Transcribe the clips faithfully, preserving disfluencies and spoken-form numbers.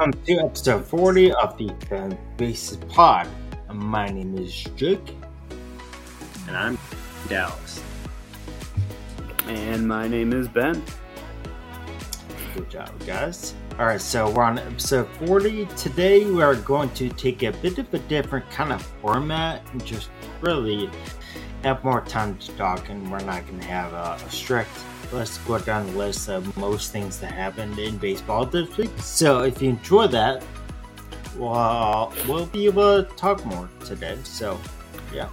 welcome to episode forty of the Fan Bases Pod. My name is Jake. And I'm Dallas. And my name is Ben. Good job, guys. Alright, so we're on episode forty. Today we are going to take a bit of a different kind of format and just really have more time to talk, and we're not going to have a, a strict let's go down the list of most things that happened in baseball this week. So if you enjoy that, well, we'll be able to talk more today. So yeah,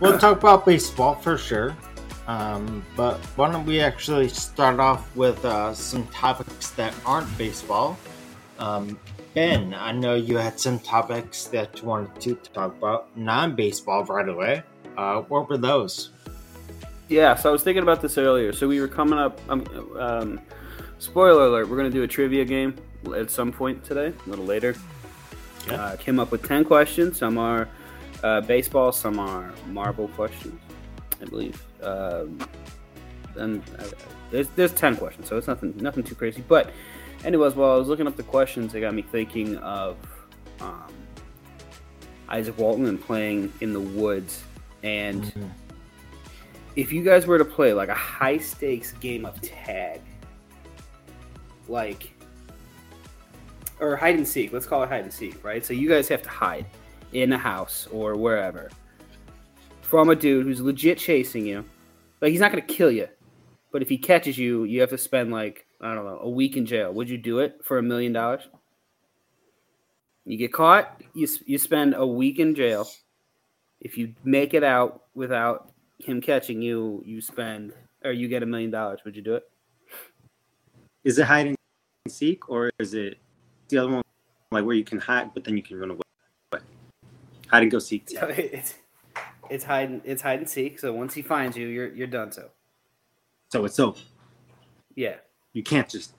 we'll talk about baseball for sure. Um, but why don't we actually start off with uh, some topics that aren't baseball. Um, Ben, I know you had some topics that you wanted to talk about, non-baseball right away. Uh, what were those? Yeah, so I was thinking about this earlier. So we were coming up, um, um, spoiler alert, we're going to do a trivia game at some point today, a little later. I yeah. uh, came up with ten questions. Some are uh, baseball, some are Marvel questions, I believe. Um, and I, I, there's, there's ten questions, so it's nothing nothing too crazy. But anyways, while I was looking up the questions, it got me thinking of um, Isaac Walton and playing in the woods. And mm-hmm. if you guys were to play like a high stakes game of tag, like, or hide and seek, let's call it hide and seek, right? So you guys have to hide in a house or wherever from a dude who's legit chasing you. Like, he's not going to kill you, but if he catches you, you have to spend like, I don't know, a week in jail. Would you do it for a million dollars? You get caught, you you spend a week in jail. If you make it out without him catching you, you spend or you get a million dollars. Would you do it? Is it hide and seek, or is it the other one, like where you can hide but then you can run away? But hide and go seek. So it's it's hide it's hide and seek. So once he finds you, you're you're done. So so it's over. Yeah. You can't just.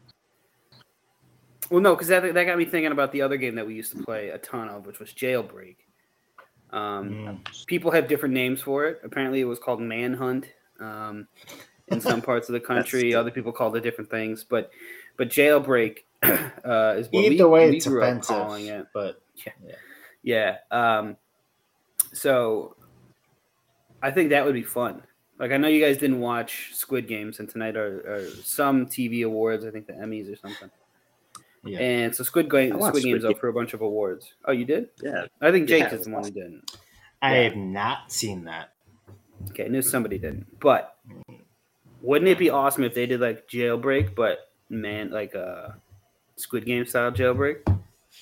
Well, no, because that that got me thinking about the other game that we used to play a ton of, which was Jailbreak. Um, mm. People have different names for it. Apparently, it was called manhunt um, in some parts of the country. Other people called it different things, but but jailbreak uh, is what either we, way we it's grew offensive, up calling it. But yeah, yeah. yeah. Um, so I think that would be fun. Like, I know you guys didn't watch Squid Games, and tonight are, are some T V awards. I think the Emmys or something. Yeah. And so Squid Game, Squid, Squid Game's Game. Up for a bunch of awards. Oh, you did? Yeah. I think Jake yeah, is the one who didn't. I yeah. have not seen that. Okay, I knew somebody didn't. But wouldn't it be awesome if they did like Jailbreak, but man, like a uh, Squid Game style Jailbreak?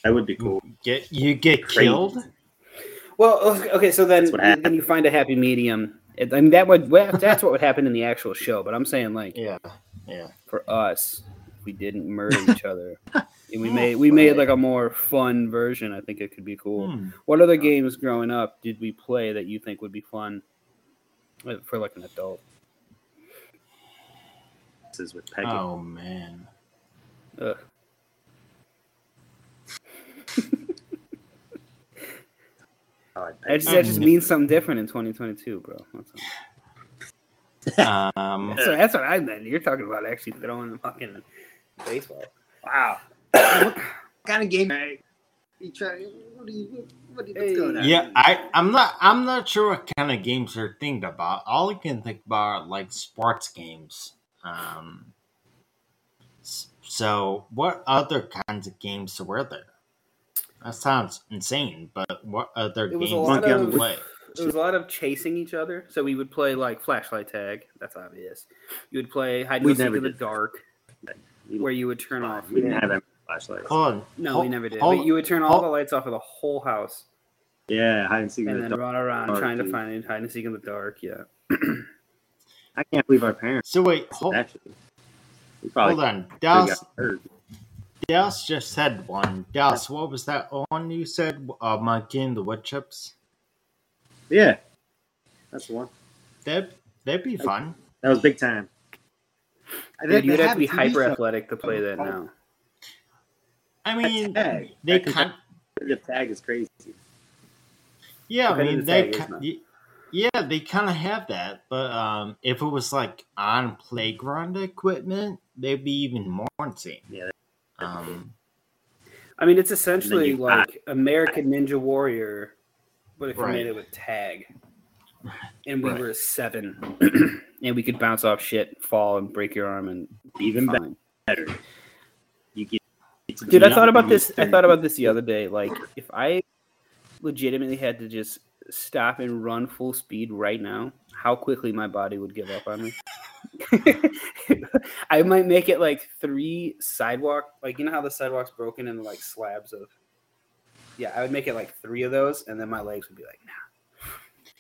That would be cool. Get you get Crazy. Killed? Well, okay, so then, then you find a happy medium. I mean, that would that's what would happen in the actual show. But I'm saying, like, yeah, yeah, for us. We didn't murder each other, and we made we made like a more fun version. I think it could be cool. Hmm. What other games growing up did we play that you think would be fun for like an adult? This is with Peggy. Oh man. Ugh. that just, that just means something different in twenty twenty-two, bro. That's all. um, that's, what, that's what I meant. You're talking about actually throwing the fucking. Baseball. Wow. What kind of game? You try, what do you, what do you, what's going on? Yeah, I, I'm not. I'm not sure what kind of games you're thinking about. All I can think about are like sports games. Um. So, what other kinds of games were there? That sounds insane, but what other games did you play? There was a lot of chasing each other. So we would play like flashlight tag. That's obvious. You would play hide and seek in the dark. Where you would turn off. We didn't have any flashlights. Hold on. No, hold, we never did. Hold, but you would turn all hold. the lights off of the whole house. Yeah, hide and seek in the dark. And then run around dark, trying dude. to find it, hide and seek in the dark. Yeah. I can't believe our parents. So wait, hold, actually, we hold on. Dallas, Dallas just said one. Dallas, what was that one you said? Uh, my game, the wood chips? Yeah. That's the one. That, that'd be that, fun. That was big time. I think you'd have to be hyper athletic to play that now. I mean, they kind the tag is crazy. Yeah, I mean they yeah they kind of have that, but um, if it was like on playground equipment, they'd be even more insane. Yeah. Um, I mean, it's essentially like got, American Ninja Warrior, but if you right. made it with tag. And we right. were a seven. And we could bounce off shit, fall, and break your arm, and even fine. better. You get, Dude, I thought about this. I thought about this the other day. Like, if I legitimately had to just stop and run full speed right now, how quickly my body would give up on me. I might make it like three sidewalk. Like, you know how the sidewalk's broken into like slabs of. Yeah, I would make it like three of those, and then my legs would be like, nah.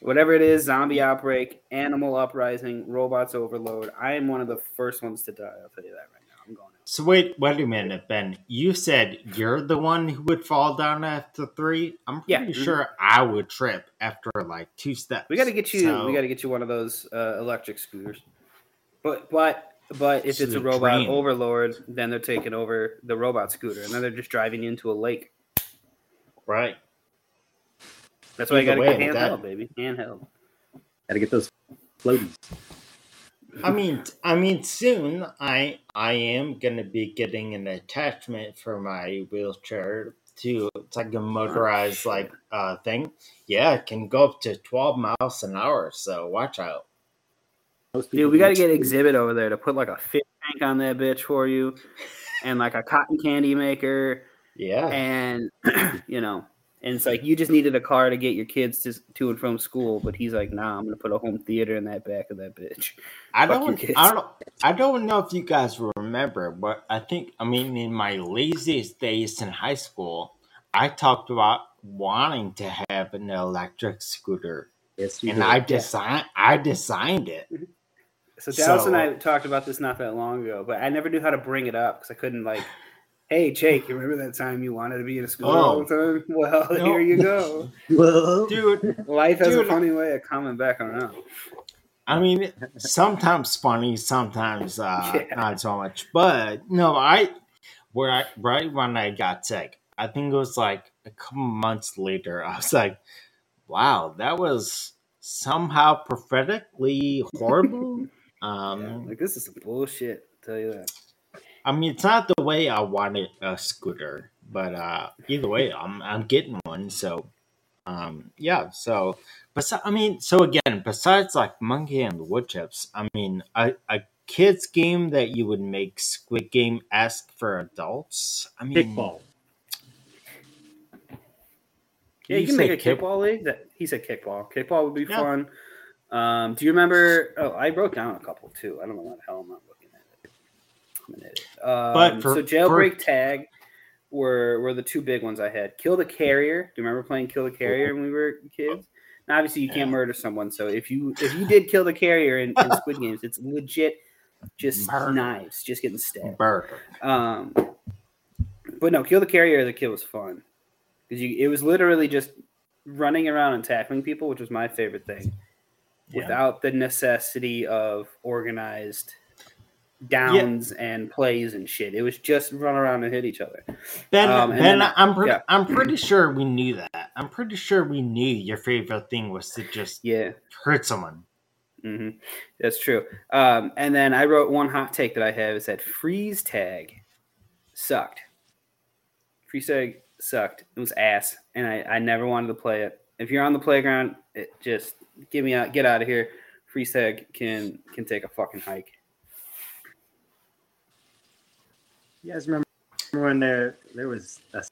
Whatever it is, zombie outbreak, animal uprising, robots overload. I am one of the first ones to die. I'll tell you that right now. I'm going out. So wait, wait a minute, Ben. You said you're the one who would fall down after three. I'm pretty yeah. sure I would trip after like two steps. We got to get you. So... We got to get you one of those uh, electric scooters. But but but if it's a robot dream. overlord, then they're taking over the robot scooter, and then they're just driving into a lake. Right. That's why you gotta way, get handheld, baby. Handheld. Gotta get those floaties. I mean, I mean, soon I I am gonna be getting an attachment for my wheelchair to it's like a motorized like uh thing. Yeah, it can go up to twelve miles an hour. So watch out. Dude, we gotta get Exhibit over there to put like a fish tank on that bitch for you, and like a cotton candy maker. Yeah, and you know. And it's like, you just needed a car to get your kids to, to and from school. But he's like, nah, I'm going to put a home theater in that back of that bitch. I don't, I don't I don't know if you guys remember, but I think, I mean, in my laziest days in high school, I talked about wanting to have an electric scooter. Yes, you and did. I, design, I designed it. So Dallas so, and I talked about this not that long ago, but I never knew how to bring it up because I couldn't, like... Hey, Jake, you remember that time you wanted to be in a school oh, all the time? Well, no. Here you go. Well, dude, life has dude. a funny way of coming back around. I mean, sometimes funny, sometimes uh, yeah. not so much. But no, I, where I right when I got sick, I think it was like a couple months later, I was like, wow, that was somehow prophetically horrible. um, yeah, like, this is some bullshit, I'll tell you that. I mean, it's not the way I wanted a scooter, but uh, either way, I'm I'm getting one. So, um, yeah. So, but I mean, so again, besides like Monkey and the Wood Chips, I mean, a, a kids game that you would make Squid Game esque for adults. I mean, kickball. Yeah, you, you can make a kick- kickball league. That he said kickball. Kickball would be yeah. fun. Um, do you remember? Oh, I wrote down a couple too. I don't know what the hell I'm not looking. Um, but for, so Jailbreak, for... Tag were were the two big ones I had. Kill the Carrier. Do you remember playing Kill the Carrier when we were kids? Now, obviously, you can't murder someone. So if you if you did Kill the Carrier in, in Squid Games, it's legit just Murder. knives, just getting stabbed. Um, but no, Kill the Carrier as a kid was fun because it was literally just running around and tackling people, which was my favorite thing, yeah. without the necessity of organized. Downs yeah. and plays and shit. It was just run around and hit each other. Ben, um, Ben, then, I'm pre- yeah. I'm pretty sure we knew that. I'm pretty sure we knew your favorite thing was to just yeah. hurt someone. Mm-hmm. That's true. Um, and then I wrote one hot take that I have is that freeze tag sucked. Freeze tag sucked. It was ass, and I, I never wanted to play it. If you're on the playground, it just give me out, get out of here. Freeze tag can can take a fucking hike. You guys remember when there there was a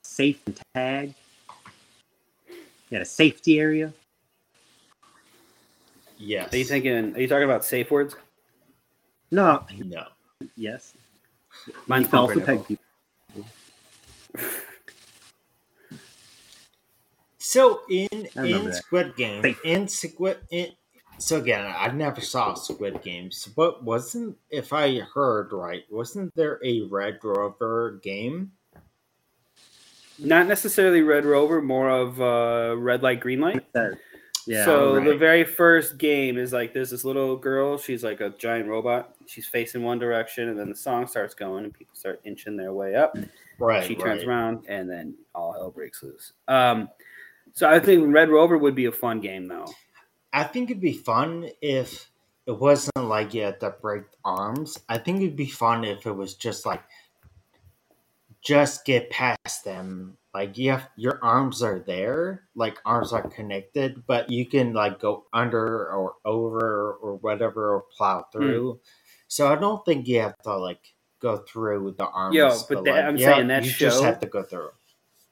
safe tag? You had a safety area? Yes. Are you thinking? Are you talking about safe words? No. No. Yes. Mine's also peg people. So in in Squid Game, safe. in Squid in. So again, I never saw Squid Games, but wasn't, if I heard right, wasn't there a Red Rover game? Not necessarily Red Rover, more of uh, Red Light, Green Light. Yeah. So right. the very first game is like, there's this little girl, she's like a giant robot. She's facing one direction, and then the song starts going, and people start inching their way up. Right. She turns right. around, and then all hell breaks loose. Um, so I think Red Rover would be a fun game, though. I think it'd be fun if it wasn't like you had to break arms. I think it'd be fun if it was just like just get past them. Like, you have, your arms are there, like arms are connected, but you can like go under or over or whatever or plow through. Mm. So I don't think you have to like go through with the arms. Yo, but, but that, like, I'm yeah, saying that you show, just have to go through.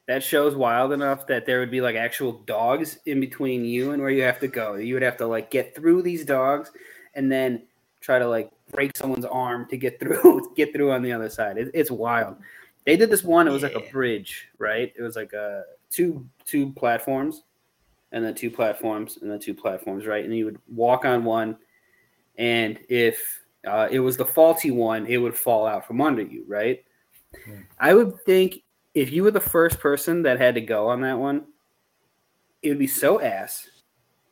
That show's wild enough that there would be like actual dogs in between you and where you have to go. You would have to like get through these dogs and then try to like break someone's arm to get through, get through on the other side. It, it's wild. They did this one. It was yeah. like a bridge, right? It was like a two two platforms, and then two platforms, and then two platforms, right? And you would walk on one, and if uh, it was the faulty one, it would fall out from under you, right? Yeah. I would think if you were the first person that had to go on that one, it would be so ass.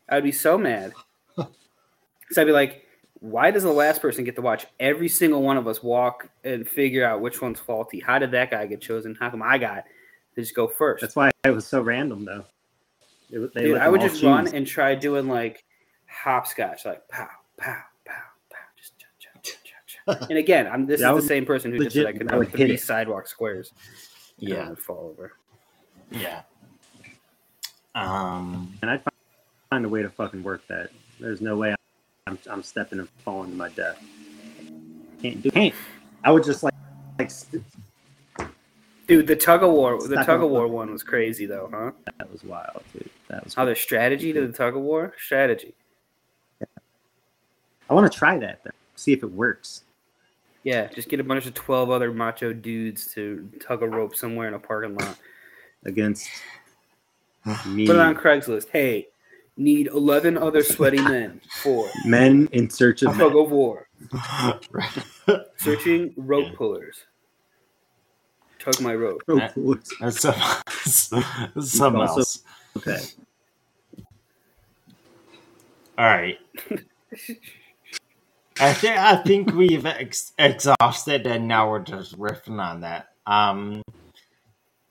I would be so mad. So I'd be like, why does the last person get to watch every single one of us walk and figure out which one's faulty? How did that guy get chosen? How come I got to just go first? That's why it was so random, though. It, they Dude, I would just choose. run and try doing, like, hopscotch. Like, pow, pow, pow, pow. Just cha, cha, cha, cha, cha. And again, I'm, this yeah, is the same person who legit, just said I could have three sidewalk squares. Yeah. I would fall over. Yeah. Um, and I'd find a way to fucking work that. There's no way I'm I'm, I'm stepping and falling to my death. Can't do. Can't. I would just like, like. St- dude, the tug of war. The tug of war one was crazy though, huh? That was wild, dude. That was. Oh, there's strategy to the tug of war. Strategy. Yeah. I want to try that though. See if it works. Yeah, just get a bunch of twelve other macho dudes to tug a rope somewhere in a parking lot. Against me. Put it on Craigslist. Hey. Need eleven other sweaty men for men in search of tug of war. Searching rope pullers. Tug my rope. Rope pullers. That's something else. Okay. All right. I think I think we've ex- exhausted, and now we're just riffing on that. Um.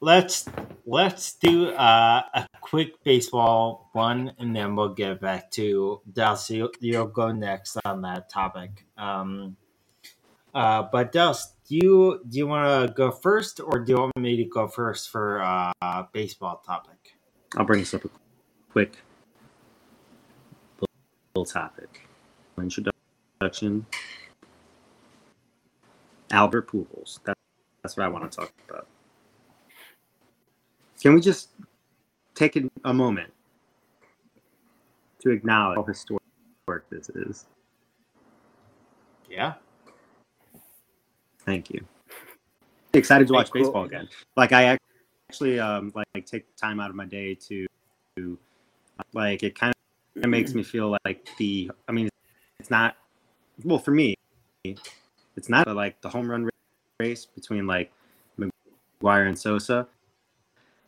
Let's let's do uh, a quick baseball one, and then we'll get back to Dallas. You'll, you'll go next on that topic. Um, uh, but Dallas, do you do you want to go first, or do you want me to go first for a uh, baseball topic? I'll bring this up a quick little topic. Introduction: Albert Pujols. That, that's what I want to talk about. Can we just take a moment to acknowledge how historic this is? Yeah. Thank you. Excited to watch hey, cool. baseball again. Like I actually um, like take time out of my day to, to like it kind of mm-hmm. makes me feel like the. I mean, it's not. Well, for me, it's not like the home run race between like McGuire and Sosa.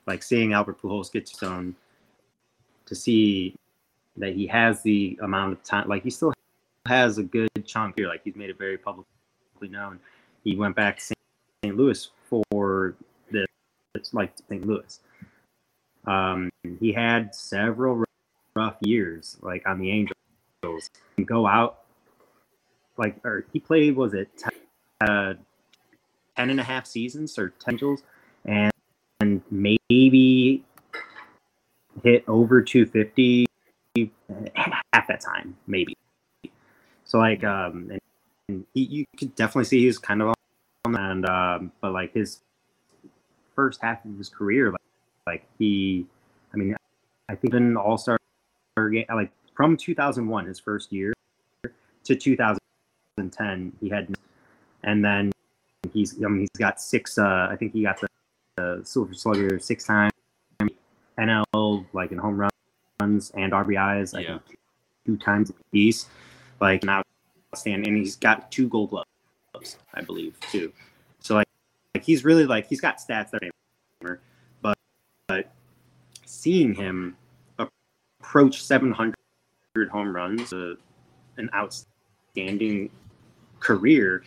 Like seeing Albert Pujols get to zone, to see that he has the amount of time, like he still has a good chunk here. Like he's made it very publicly known. He went back to Saint Louis for this, like Saint Louis. Um, he had several rough years, like on the Angels. And go out, like or he played, was it uh, ten and a half seasons or ten Angels, and. And maybe hit over two fifty at that time, maybe. So like, um, and, and he, you could definitely see he was kind of on, and um, but like his first half of his career, like, like he, I mean, I think an All-Star game, like from two thousand one, his first year to two thousand ten, he had, and then he's, I mean, he's got six. Uh, I think he got the. Uh, Silver Slugger six times, N L like in home runs and R B Is, I yeah. think two times a piece. Like an outstanding, and he's got two Gold Gloves, I believe, too. So like, like he's really like he's got stats that are, but but seeing him approach seven hundred home runs, uh, an outstanding career,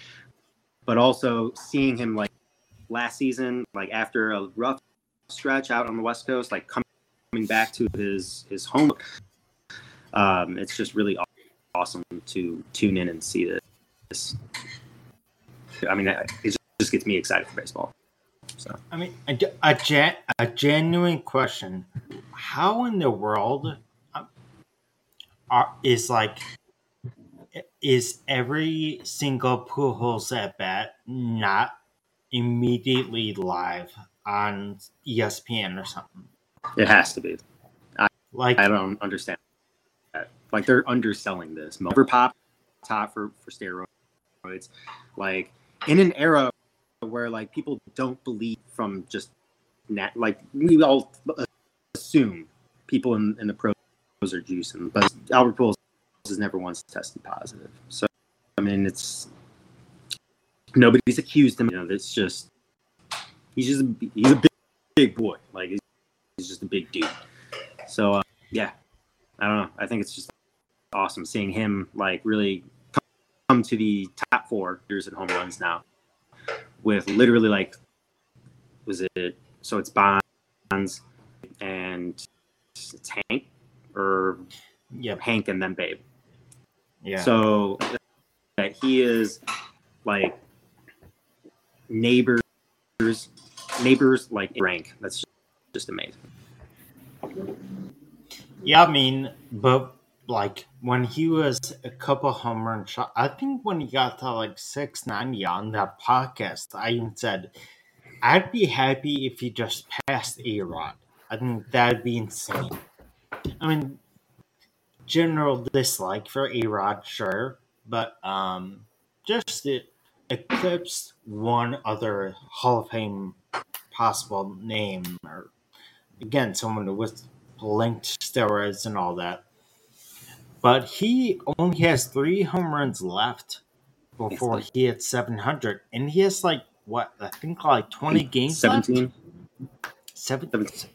but also seeing him like. Last season, like after a rough stretch out on the West Coast, like coming back to his his home, um, it's just really awesome to tune in and see this. I mean, it just gets me excited for baseball. So I mean, a a, gen, a genuine question: how in the world are, is like is every single Pujols at bat not immediately live on E S P N or something? It has to be. I, like I don't understand. Like, they're underselling this. Over pop top for, for steroids. Like, in an era where, like, people don't believe from just, nat- like, we all assume people in, in the pros are juicing. But Albert Pujols has never once tested positive. So, I mean, it's, nobody's accused him. You know, it's just, he's just, a, he's a big, big boy. Like, he's, he's just a big dude. So, uh, yeah, I don't know. I think it's just awesome seeing him like really come to the top four years in home runs now with literally like was it so it's Bonds and it's Hank or yeah Hank and then Babe yeah so that he is like neighbors neighbors like rank. That's just, just amazing. Yeah, I mean, but like when he was a couple home run shot, I think when he got to like six ninety on that podcast, I even said, I'd be happy if he just passed A-Rod. I think that'd be insane. I mean, general dislike for A-Rod, sure, but um, just it eclipsed one other Hall of Fame possible name, or again, someone with linked steroids and all that. But he only has three home runs left before like, he hits seven hundred. And he has, like, what? I think, like, twenty games seventeen left? seventeen.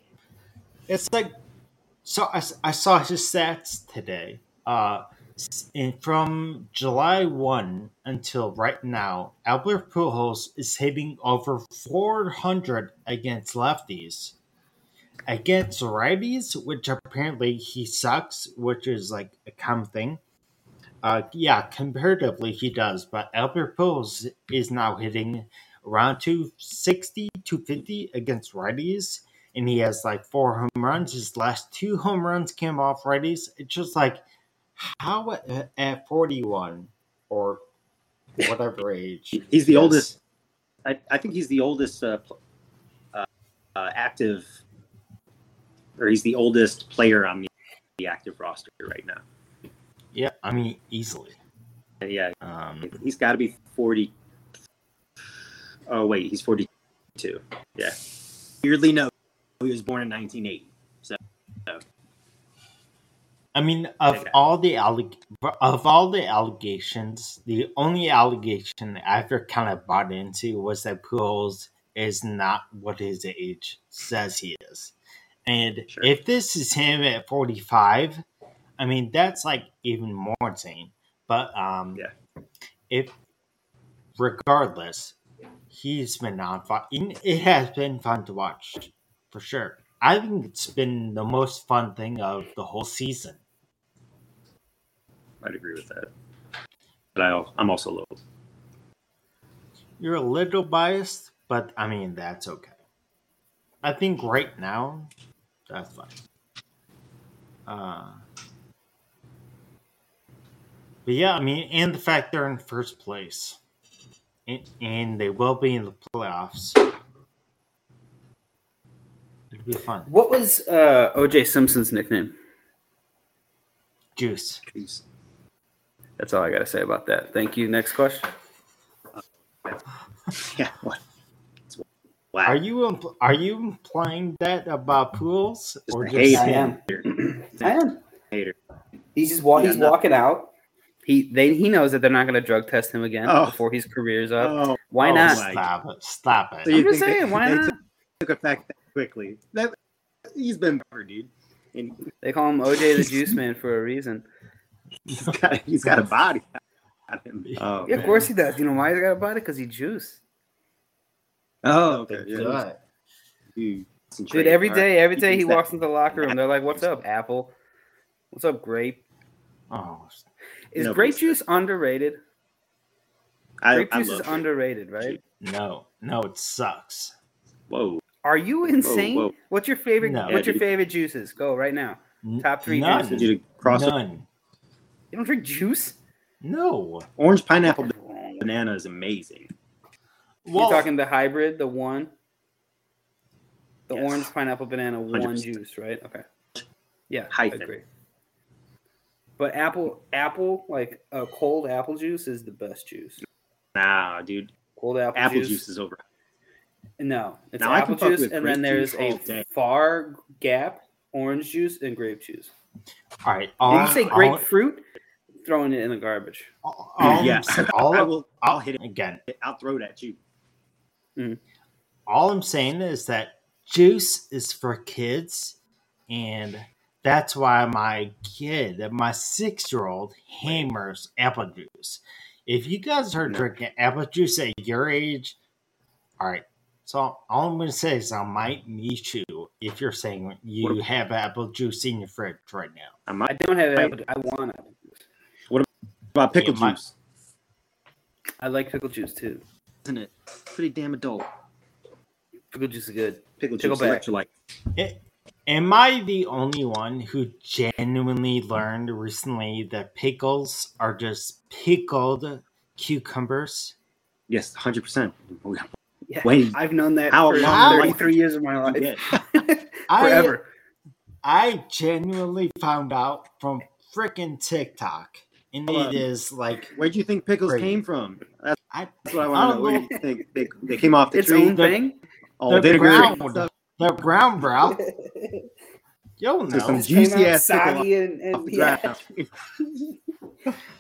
It's like... So, I, I saw his stats today. Uh, and from July first until right now, Albert Pujols is hitting over four hundred against lefties. Against righties, which apparently he sucks, which is like a common thing. Uh, yeah, comparatively he does, but Albert Pujols is now hitting around two sixty, two fifty against righties, and he has like four home runs. His last two home runs came off righties. It's just like, how at, at forty-one or whatever age? He's the yes. oldest. I, I think he's the oldest uh, uh, active or he's the oldest player on the, the active roster right now. Yeah, I mean, easily. Yeah, um, he's got to be forty. Oh, wait, he's forty-two. Yeah. Weirdly, no. He was born in nineteen eighty. So, so. I mean, of okay. all the alleg- of all the allegations, the only allegation I ever kind of bought into was that Pujols is not what his age says he is. And sure. if this is him at forty-five, I mean, that's like even more insane. But um, yeah. if regardless, he's been on fun. It has been fun to watch for sure. I think it's been the most fun thing of the whole season. I'd agree with that. But I'll, I'm also a little. You're a little biased, but I mean, that's okay. I think right now, that's fine. Uh, but yeah, I mean, and the fact they're in first place. And, and they will be in the playoffs. It'll be fun. What was uh, O J Simpson's nickname? Juice. Juice. That's all I got to say about that. Thank you. Next question. Yeah, what? Wow. Are you impl- are you implying that about Pujols? Or just I am. I am. Hater. He's just wa- he's nothing. walking out. He they he knows that they're not going to drug test him again oh. before his career's up. Oh. Why oh, not? Stop it! Stop it! So I'm just saying, they, why they not? Took effect quickly. That, he's been better, dude. And they call him O J the Juice Man for a reason. He's got he's got a body. Oh, yeah, of course he does. You know why he's got a body? Because he juice. Oh, okay. Yeah. Dude, Dude, every day, every day he walks into the locker room, they're like, "What's up, Apple? What's up, Grape?" Oh, is no, grape juice underrated? I, grape I juice is underrated, right? No, no, it sucks. Whoa. Are you insane? Whoa, whoa. What's your favorite? No. What's yeah, your dude. favorite juices? Go right now. Top three None. juices. Did you cross None. Up? You don't drink juice? No. Orange pineapple banana is amazing. Well, you're talking the hybrid, the one, the yes. orange pineapple banana one one hundred percent juice, right? Okay. Yeah, Hyphen. I agree. But apple, apple, like a cold apple juice is the best juice. Nah, dude. Cold apple, apple juice. juice is over. No, it's now apple juice, and then there's a day. far gap, orange juice, and grape juice. All right. All Did you say grapefruit? I'll, throwing it in the garbage. All, all yeah. All I will, I'll hit it again. I'll throw it at you. Mm. All I'm saying is that juice is for kids, and that's why my kid, my six-year-old, hammers apple juice. If you guys are no. drinking apple juice at your age, all right. So all I'm going to say is I might meet you if you're saying you have apple juice in your fridge right now. I, might, I don't have apple juice. I want apple juice. What about pickle yeah, juice? My, I like pickle juice too. Isn't it? Pretty damn adult. Pickle juice is good. Pickle, pickle juice is like. It, am I the only one who genuinely learned recently that pickles are just pickled cucumbers? Yes, one hundred percent. Yeah, Wait, I've known that how for long? thirty-three years of my life. Yeah. Forever. I, I genuinely found out from freaking TikTok. And Hold it on. is like... Where'd you think pickles crazy. came from? That's, I, that's what I want to know. Where do you think they, they came off the it's tree? It's own thing? Oh, they're ground. They're ground, bro. Yo, no. Some juicy-ass soggy and, and yeah.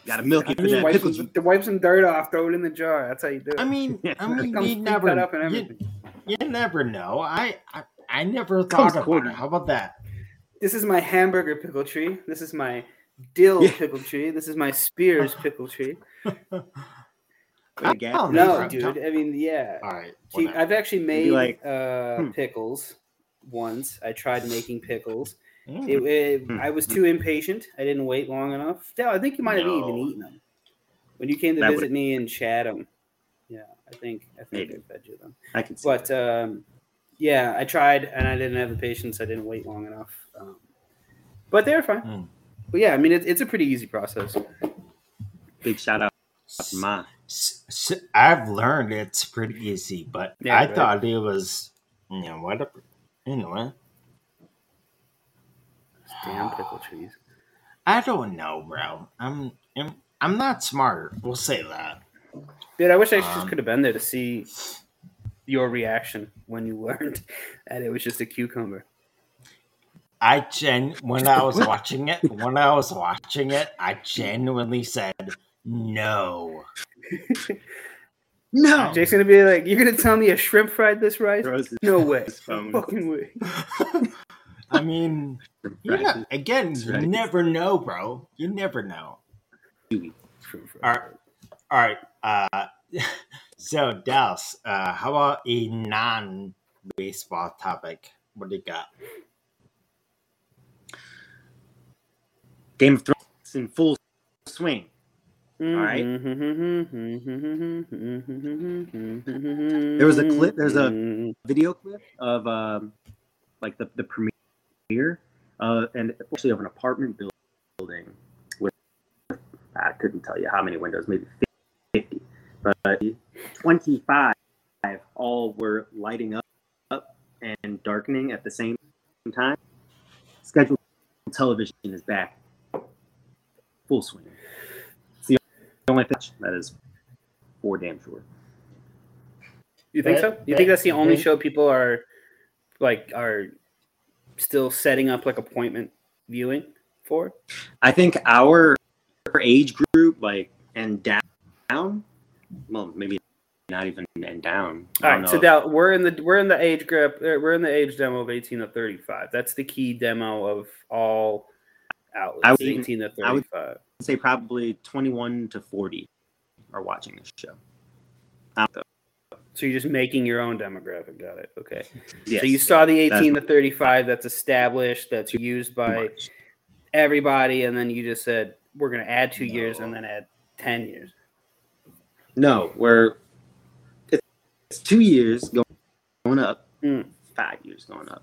Gotta milk it. I mean, that wipe, some, wipe some dirt off, throw it in the jar. That's how you do it. I mean, I mean, you never, up and you, you never know. I, I, I never thought about cool. it. How about that? This is my hamburger pickle tree. This is my dill yeah. pickle tree. This is my Spears pickle tree. I don't no, know, dude. Talking. I mean, yeah. All right. See, I've actually made like, uh, hmm. pickles once. I tried making pickles. It, it, I was too impatient. I didn't wait long enough. Dale, I think you might have no. even eaten them when you came to that visit me in Chatham. Yeah, I think I think I fed you them. I can see. But um, yeah, I tried and I didn't have the patience. I didn't wait long enough. Um, but they were fine. Mm. But yeah, I mean, it, it's a pretty easy process. Big shout out to mine. So I've learned it's pretty easy, but yeah, I right? thought it was you know whatever anyway. Damn pickle trees. I don't know, bro. I'm, I'm I'm not smart. We'll say that. Dude, I wish I um, just could have been there to see your reaction when you learned that it was just a cucumber. I gen when I was watching it, when I was watching it, I genuinely said no. No. Jake's gonna be like, "You're gonna tell me a shrimp fried this rice? No way. Fucking way." I mean, yeah, again, you never know, bro. You never know. All right. All right. Uh, so, Dallas, uh, how about a non-baseball topic? What do you got? Game of Thrones is in full swing. All right. There was a clip. There's a video clip of... Um, like the, the premiere, uh, and actually of an apartment building with, I couldn't tell you how many windows, maybe fifty, but twenty-five all were lighting up, up and darkening at the same time. Scheduled television is back. Full swing. It's the only thing that is for damn sure. You think so? You think that's the only show people are... like are still setting up like appointment viewing for? I think our age group, like and down, well, maybe not even and down. All right, so now we're in the we're in the age group. We're in the age demo of eighteen to thirty-five. That's the key demo of all outlets. I would, eighteen to thirty-five. I would say probably twenty-one to forty are watching this show. Um, So you're just making your own demographic. Got it. Okay. Yes. So you saw the eighteen that's to thirty-five that's established, that's used by much. everybody, and then you just said, we're going to add two no. years and then add ten years. No, we're it's two years going up, Mm, five years going up.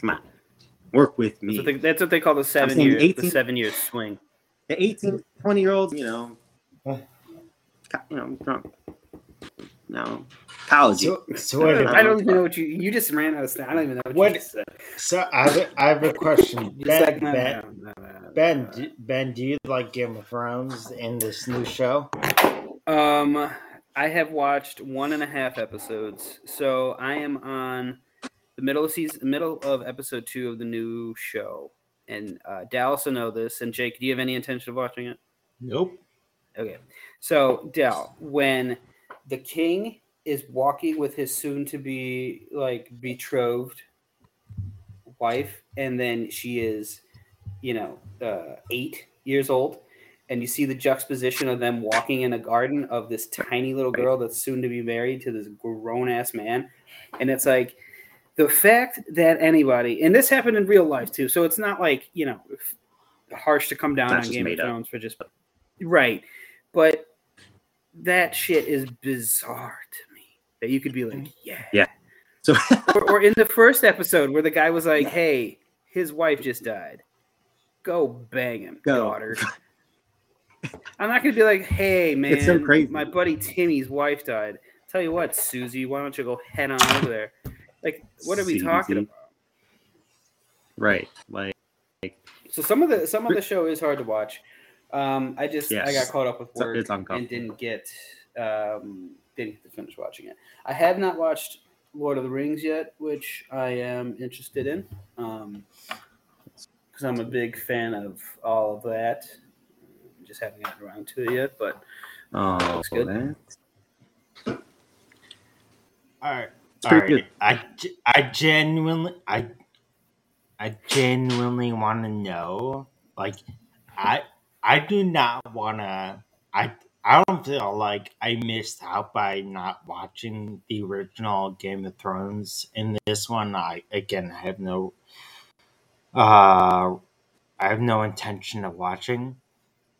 Come on. Work with me. That's what they, that's what they call the seven year eighteen, the seven year swing. The eighteen, twenty year olds, you know, you know, drunk. No. Apology. So, so I, don't, I don't even know what you you just ran out of stuff. I don't even know what, what you said. So I have a, I have a question. Ben, like, no, Ben, no, no, no, no, ben, no. Do, Ben, do you like Game of Thrones in this new show? Um, I have watched one and a half episodes. So I am on the middle of season, middle of episode two of the new show. And uh, Dallas will know this. And Jake, do you have any intention of watching it? Nope. Okay. So, Dal, when the king is walking with his soon-to-be, like, betrothed wife, and then she is, you know, uh, eight years old, and you see the juxtaposition of them walking in a garden of this tiny little girl that's soon to be married to this grown-ass man, and it's like, the fact that anybody, and this happened in real life, too, so it's not, like, you know, harsh to come down that's on Game of Thrones for just, right, but that shit is bizarre to me. That you could be like, yeah. Yeah. So or, or in the first episode where the guy was like, hey, his wife just died. Go bang him, Go. daughter. I'm not going to be like, hey, man, it's so crazy. My buddy Timmy's wife died. Tell you what, Susie, why don't you go head on over there? Like, what are we Susie. talking about? Right. Like, so some of the some of the show is hard to watch. Um, I just yes. I got caught up with work it's and didn't get um, didn't get to finish watching it. I have not watched Lord of the Rings yet, which I am interested in because um, I'm a big fan of all of that. Just haven't gotten around to it yet, but oh, it looks good. That. All right, it's all right. Good. I I genuinely I I genuinely want to know, like I. I do not want to. I I don't feel like I missed out by not watching the original Game of Thrones. In this one, I again I have no. Uh, I have no intention of watching.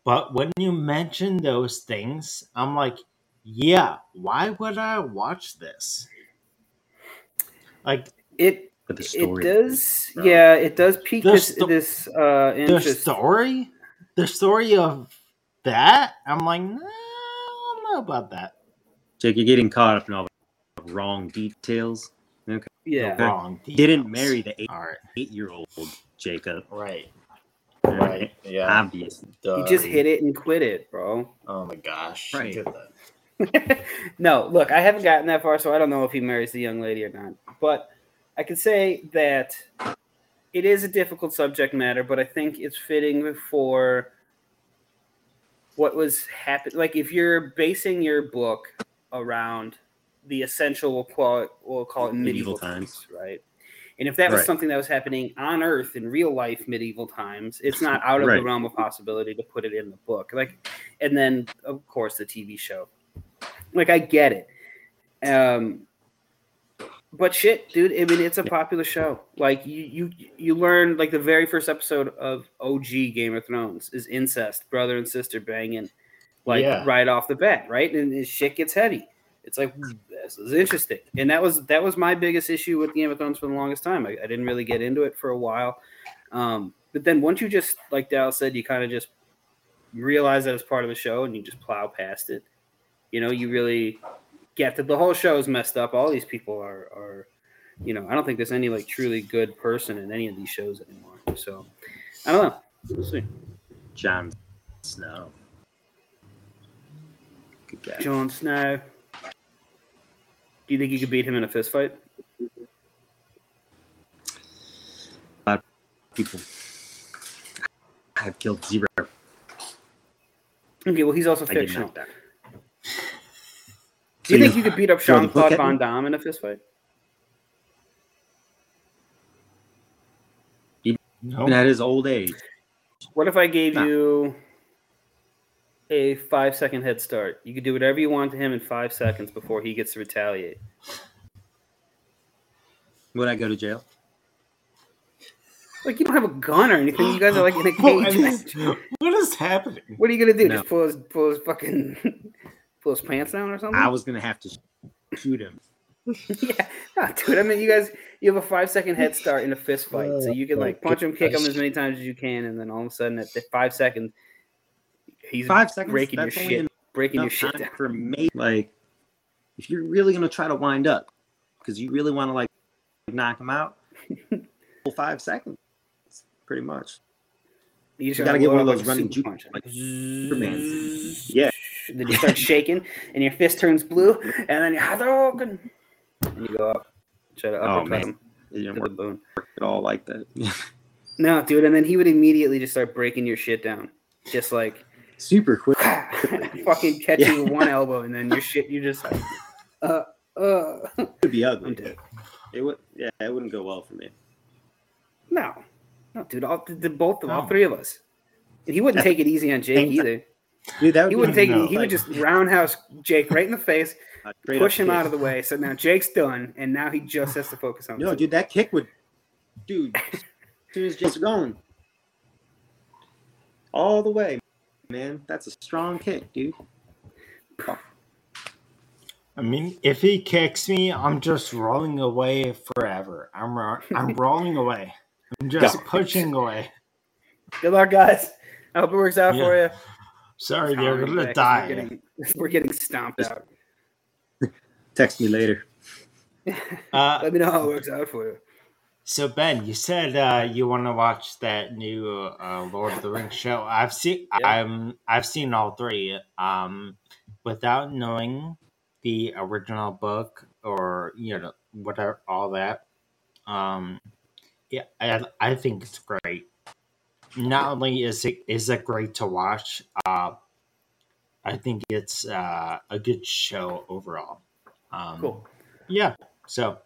But when you mention those things, I'm like, yeah. Why would I watch this? Like it. The story it does. Bro. Yeah, it does pique the this sto- this uh, interest. The story. The story of that, I'm like, nah, I don't know about that. Jake, you're getting caught up in all the wrong details. Okay. Yeah. Okay. Wrong details. Didn't marry the eight, right. eight-year-old Jacob. Right. Right. right. Yeah. Obviously. Duh. You just hit it and quit it, bro. Oh, my gosh. Right. Did that. No, look, I haven't gotten that far, so I don't know if he marries the young lady or not. But I can say that... It is a difficult subject matter, but I think it's fitting for what was happening. Like, if you're basing your book around the essential, we'll call it, we'll call it medieval, medieval times, right? And if that was right. something that was happening on Earth in real life medieval times, it's not out of right. the realm of possibility to put it in the book. Like, and then, of course, the T V show. Like, I get it. Um But shit, dude, I mean, it's a popular show. Like, you you, you learn, like, the very first episode of O G Game of Thrones is incest, brother and sister banging, like, yeah. right off the bat, right? And, and shit gets heavy. It's like, this is interesting. And that was that was my biggest issue with Game of Thrones for the longest time. I, I didn't really get into it for a while. Um, but then once you just, like Dallas said, you kind of just realize that it's part of the show and you just plow past it. You know, you really... Yeah, the whole show is messed up. All these people are, are, you know, I don't think there's any, like, truly good person in any of these shows anymore. So, I don't know. We'll see. Jon Snow. Good guy. Jon Snow. Do you think you could beat him in a fist fight? A lot of people. I've killed zero. Okay, well, he's also fictional. Do you think you could beat up Jean-Claude Van Damme in a fistfight? Even at his old age. What if I gave nah. you a five-second head start? You could do whatever you want to him in five seconds before he gets to retaliate. Would I go to jail? Like, you don't have a gun or anything. You guys are, like, in a cage. What is happening? What are you going to do? No. Just pull his, pull his fucking... Pull his pants down or something? I was going to have to shoot him. Yeah, no, dude. I mean, you guys, you have a five second head start in a fist fight, uh, so you can like punch him, kick him as many times as you can, and then all of a sudden, at five seconds, he's five seconds breaking your shit, breaking your shit down. For me, like, if you're really gonna try to wind up, because you really want to like knock him out, five seconds, pretty much. You just you gotta, gotta get one of those like running juke punches, like Superman. Yeah, then you start shaking, and your fist turns blue, and then you're oh, and you go up, try to uppercut oh, him. It didn't work, boom. work at all like that. No, dude, and then he would immediately just start breaking your shit down. Just like super quick. Fucking catch yeah. you with one elbow and then your shit you just like uh uh it would be ugly. It would yeah, it wouldn't go well for me. No. No, dude, all the both of no. all three of us. And he wouldn't take it easy on Jake either. Dude, that would he wouldn't take no, it, he like, would just roundhouse Jake right in the face. Push him kick. out of the way. So now Jake's done, and now he just has to focus on. No, himself. Dude, that kick would, dude, as soon as Jake's going, all the way, man. That's a strong kick, dude. I mean, if he kicks me, I'm just rolling away forever. I'm ro- I'm rolling away. I'm just Go. pushing away. Good luck, guys. I hope it works out yeah. for you. Sorry, dude, we're gonna die. We're getting, we're getting stomped just, out. Text me later. Uh, Let me know how it works out for you. So, Ben, you said uh, you want to watch that new uh, Lord of the Rings show. I've seen, yeah. I'm, I've seen all three. Um, without knowing the original book or you know whatever, all that. Um, yeah, I, I think it's great. Not only is it is it great to watch, uh, I think it's uh, a good show overall. Um, cool. Yeah. So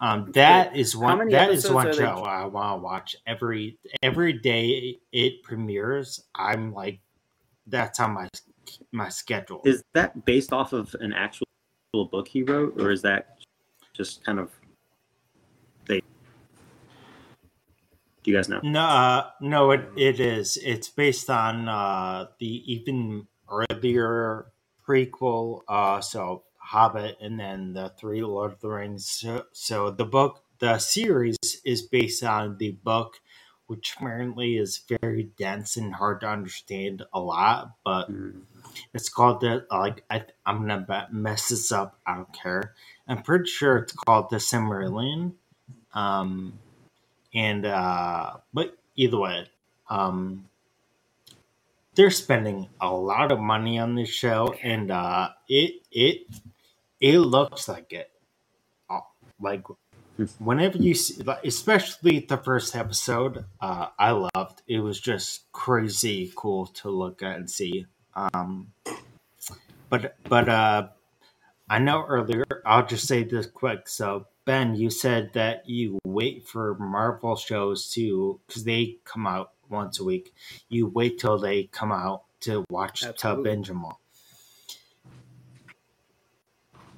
um, that cool. is one. That is one show they... I want to watch every every day it premieres. I'm like, that's on my my schedule. Is that based off of an actual book he wrote, or is that just kind of they? Do you guys know? No, uh, no. It it is. It's based on uh, the even earlier prequel. Uh, so. Hobbit and then the three Lord of the Rings. So, so the book, the series is based on the book, which apparently is very dense and hard to understand a lot. But mm. it's called the like I, I'm gonna mess this up. I don't care. I'm pretty sure it's called the Silmarillion. Um, and uh, but either way, um, they're spending a lot of money on this show, and uh, it it. It looks like it. Oh, like, whenever you see, especially the first episode, uh, I loved. It was just crazy cool to look at and see. Um, but but uh, I know earlier, I'll just say this quick. So, Ben, you said that you wait for Marvel shows to, because they come out once a week. You wait till they come out to watch Absolutely. to binge them all.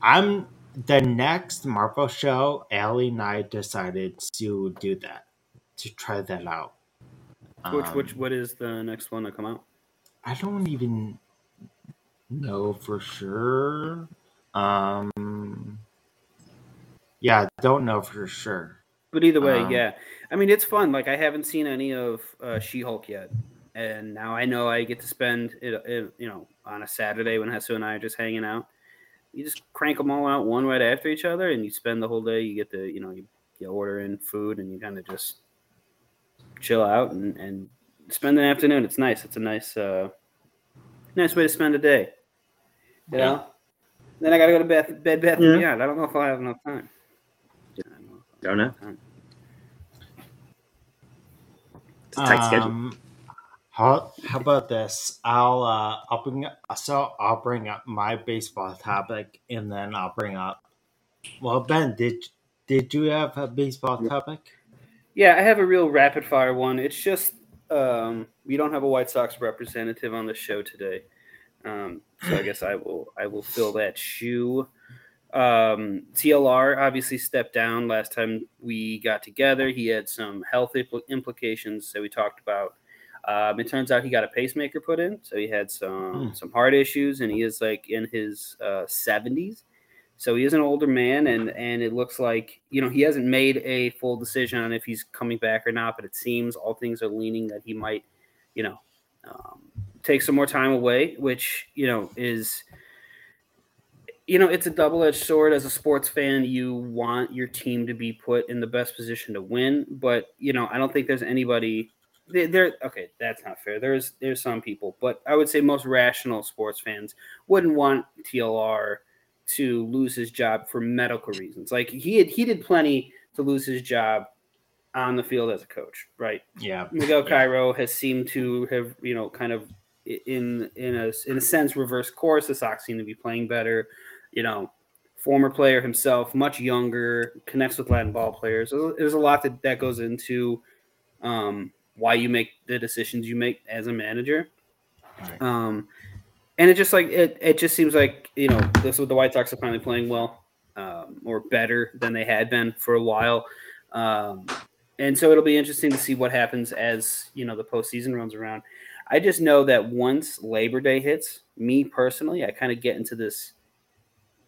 I'm the next Marvel show. Allie and I decided to do that, to try that out. Um, which, which, what is the next one to come out? I don't even know for sure. Um, yeah, don't know for sure. But either way, um, yeah, I mean it's fun. Like I haven't seen any of uh, She-Hulk yet, and now I know I get to spend it, it, you know, on a Saturday when Hesu and I are just hanging out. You just crank them all out one right after each other, and you spend the whole day. You get to, you know, you, you order in food, and you kind of just chill out and, and spend an afternoon. It's nice. It's a nice, uh, nice way to spend a day. You know. Yeah. Then I gotta go to Bed Bed Bath yeah. and Beyond. I don't know if I'll have enough time. Don't know. It's a tight um, schedule. How, how about this? I'll uh, I'll bring up, so I'll bring up my baseball topic, and then I'll bring up. Well, Ben, did did you have a baseball topic? Yeah, I have a real rapid fire one. It's just um, we don't have a White Sox representative on the show today, um, so I guess I will I will fill that shoe. Um, T L R obviously stepped down last time we got together. He had some health implications that we talked about. Um, it turns out he got a pacemaker put in, so he had some mm. some heart issues, and he is like in his uh, seventies. So he is an older man, and, and it looks like, you know, he hasn't made a full decision on if he's coming back or not, but it seems all things are leaning that he might, you know, um, take some more time away, which, you know, is, you know, it's a double-edged sword. As a sports fan, you want your team to be put in the best position to win, but, you know, I don't think there's anybody there. Okay, that's not fair. There's, there's some people, but I would say most rational sports fans wouldn't want T L R to lose his job for medical reasons. Like he had, he did plenty to lose his job on the field as a coach, right? Yeah. Miguel yeah. Cairo has seemed to have, you know, kind of in, in a, in a sense, reverse course. The Sox seem to be playing better, you know, former player himself, much younger, connects with Latin ball players. There's a lot that, that goes into um, why you make the decisions you make as a manager. Right. Um, And it just like it, it just seems like, you know, this with the White Sox are finally playing well, um, or better than they had been for a while, um, and so it'll be interesting to see what happens as, you know, the postseason runs around. I just know that once Labor Day hits, me personally, I kind of get into this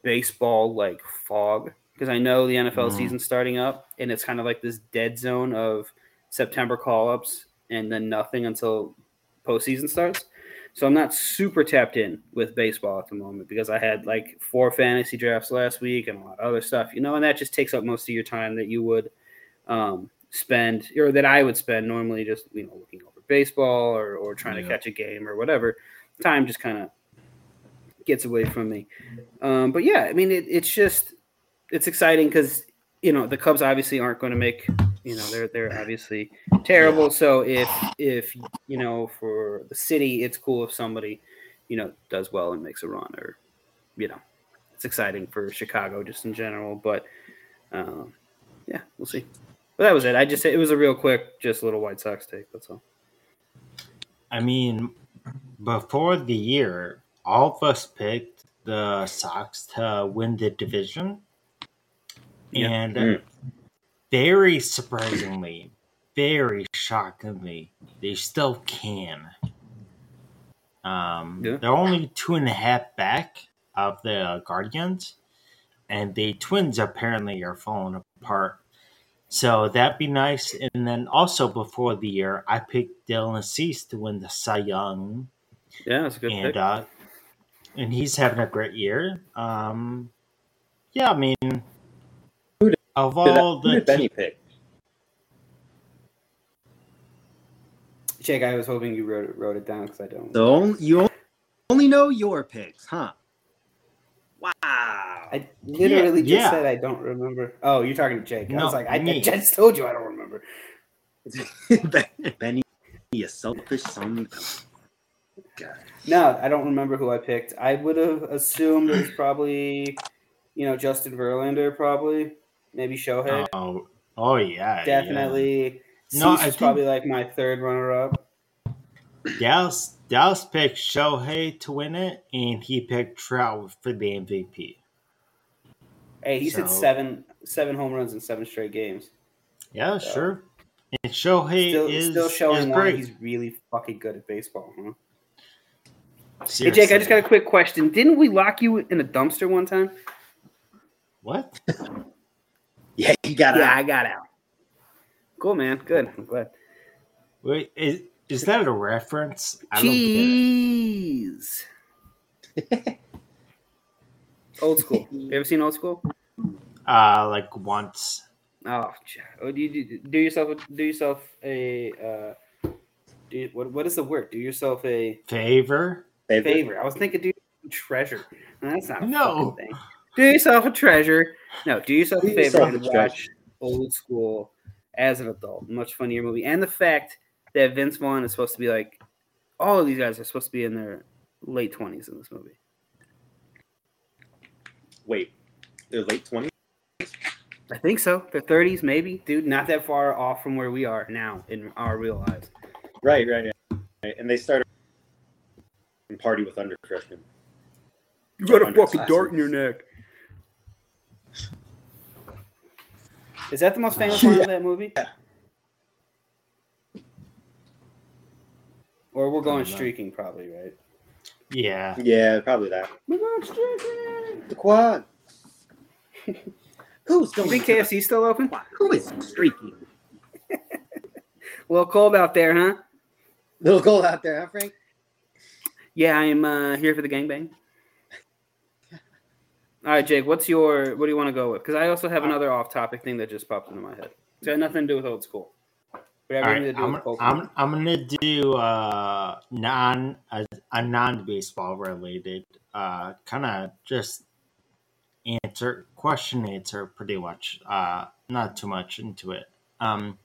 baseball like fog because I know the N F L mm-hmm. season's starting up, and it's kind of like this dead zone of September call-ups and then nothing until postseason starts. So I'm not super tapped in with baseball at the moment because I had like four fantasy drafts last week and a lot of other stuff, you know, and that just takes up most of your time that you would um, spend or that I would spend normally just, you know, looking over baseball or, or trying yeah. to catch a game or whatever. Time just kind of gets away from me. Um, but yeah, I mean, it, it's just, it's exciting because, you know, the Cubs obviously aren't going to make, you know, they're they're obviously terrible. So if if you know, for the city, it's cool if somebody, you know, does well and makes a run, or, you know, it's exciting for Chicago just in general. But um, yeah, we'll see. But that was it. I just it was a real quick, just little White Sox take. That's all. I mean, before the year, all of us picked the Sox to win the division, yeah. and. Mm-hmm. Very surprisingly, very shockingly, they still can. Um, yeah. They're only two and a half back of the Guardians, and the Twins apparently are falling apart. So that'd be nice. And then also before the year, I picked Dylan Cease to win the Cy Young. Yeah, that's a good and, pick. Uh, and he's having a great year. Um, yeah, I mean... Of all did I, the Benny te- pick, Jake, I was hoping you wrote it, wrote it down because I don't. So only, you only know your picks, huh? Wow! I literally yeah, just yeah. said I don't remember. Oh, you're talking to Jake. No, I was like, I, I just told you I don't remember. Benny, you selfish son. God. No, I don't remember who I picked. I would have assumed it was probably, you know, Justin Verlander, probably. Maybe Shohei. Oh, oh yeah. Definitely. Yeah. No, it's probably like my third runner-up. Dallas, Dallas picked Shohei to win it, and he picked Trout for the M V P. Hey, he's so, hit seven seven home runs in seven straight games. Yeah, so. Sure. And Shohei still, is still showing is why he's really fucking good at baseball, huh? Seriously. Hey, Jake, I just got a quick question. Didn't we lock you in a dumpster one time? What? Yeah, you got yeah, out. I got out. Cool, man. Good. I'm glad. Wait, is, is that a reference? I Jeez. Don't get it. Old School. You ever seen Old School? Uh, like once. Oh, do you do, do yourself do yourself a uh, do you, what what is the word? Do yourself a favor. Favor. favor. I was thinking, do treasure. No, that's not a no. thing. Do yourself a treasure. No, do yourself do a favor and watch treasure. Old School as an adult. Much funnier movie. And the fact that Vince Vaughn is supposed to be like, all of these guys are supposed to be in their late twenties in this movie. Wait, they're late twenties? I think so. They're thirties, maybe. Dude, not that far off from where we are now in our real lives. Right, right. right. And they started and party with under freshmen. You got a fucking dart in your neck. Is that the most famous line yeah. of that movie? Yeah. Or we're going streaking, know. Probably, right? Yeah. Yeah, probably that. We're going streaking. The quad. Who's going? Big K F C still open? Who is streaking? Little cold out there, huh? Little cold out there, huh, Frank? Yeah, I am uh, here for the gangbang. All right, Jake, what's your, what do you want to go with? Because I also have another off-topic thing that just popped into my head. It's got nothing to do with old school. But I right, to do I'm, with I'm, I'm going to do uh, non, a, a non-baseball related, uh, kind of just answer, question answer pretty much, uh, not too much into it. Um,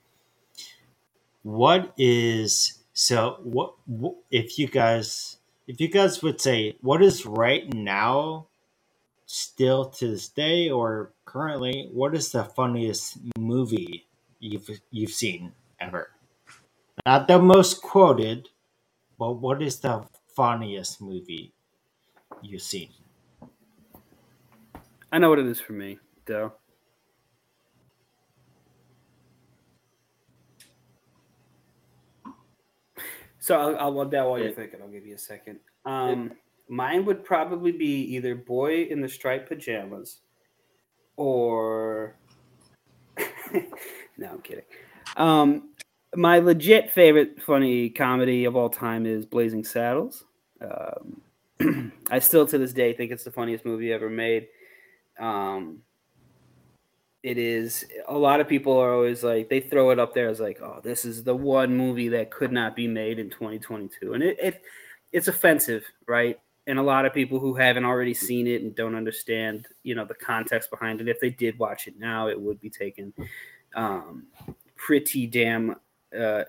what is, so what, what if you guys, if you guys would say, what is right now, still to this day or currently, what is the funniest movie you've you've seen ever? Not the most quoted, but what is the funniest movie you've seen? I know what it is for me, though. So I'll, I'll let that while you're thinking. I'll give you a second. Um, yeah. Mine would probably be either Boy in the Striped Pajamas or – no, I'm kidding. Um, my legit favorite funny comedy of all time is Blazing Saddles. Um, I still to this day think it's the funniest movie ever made. Um, it is – a lot of people are always like – they throw it up there as like, oh, this is the one movie that could not be made in twenty twenty-two. And it, it it's offensive, right? And a lot of people who haven't already seen it and don't understand, you know, the context behind it, if they did watch it now, it would be taken um, pretty damn uh, uh,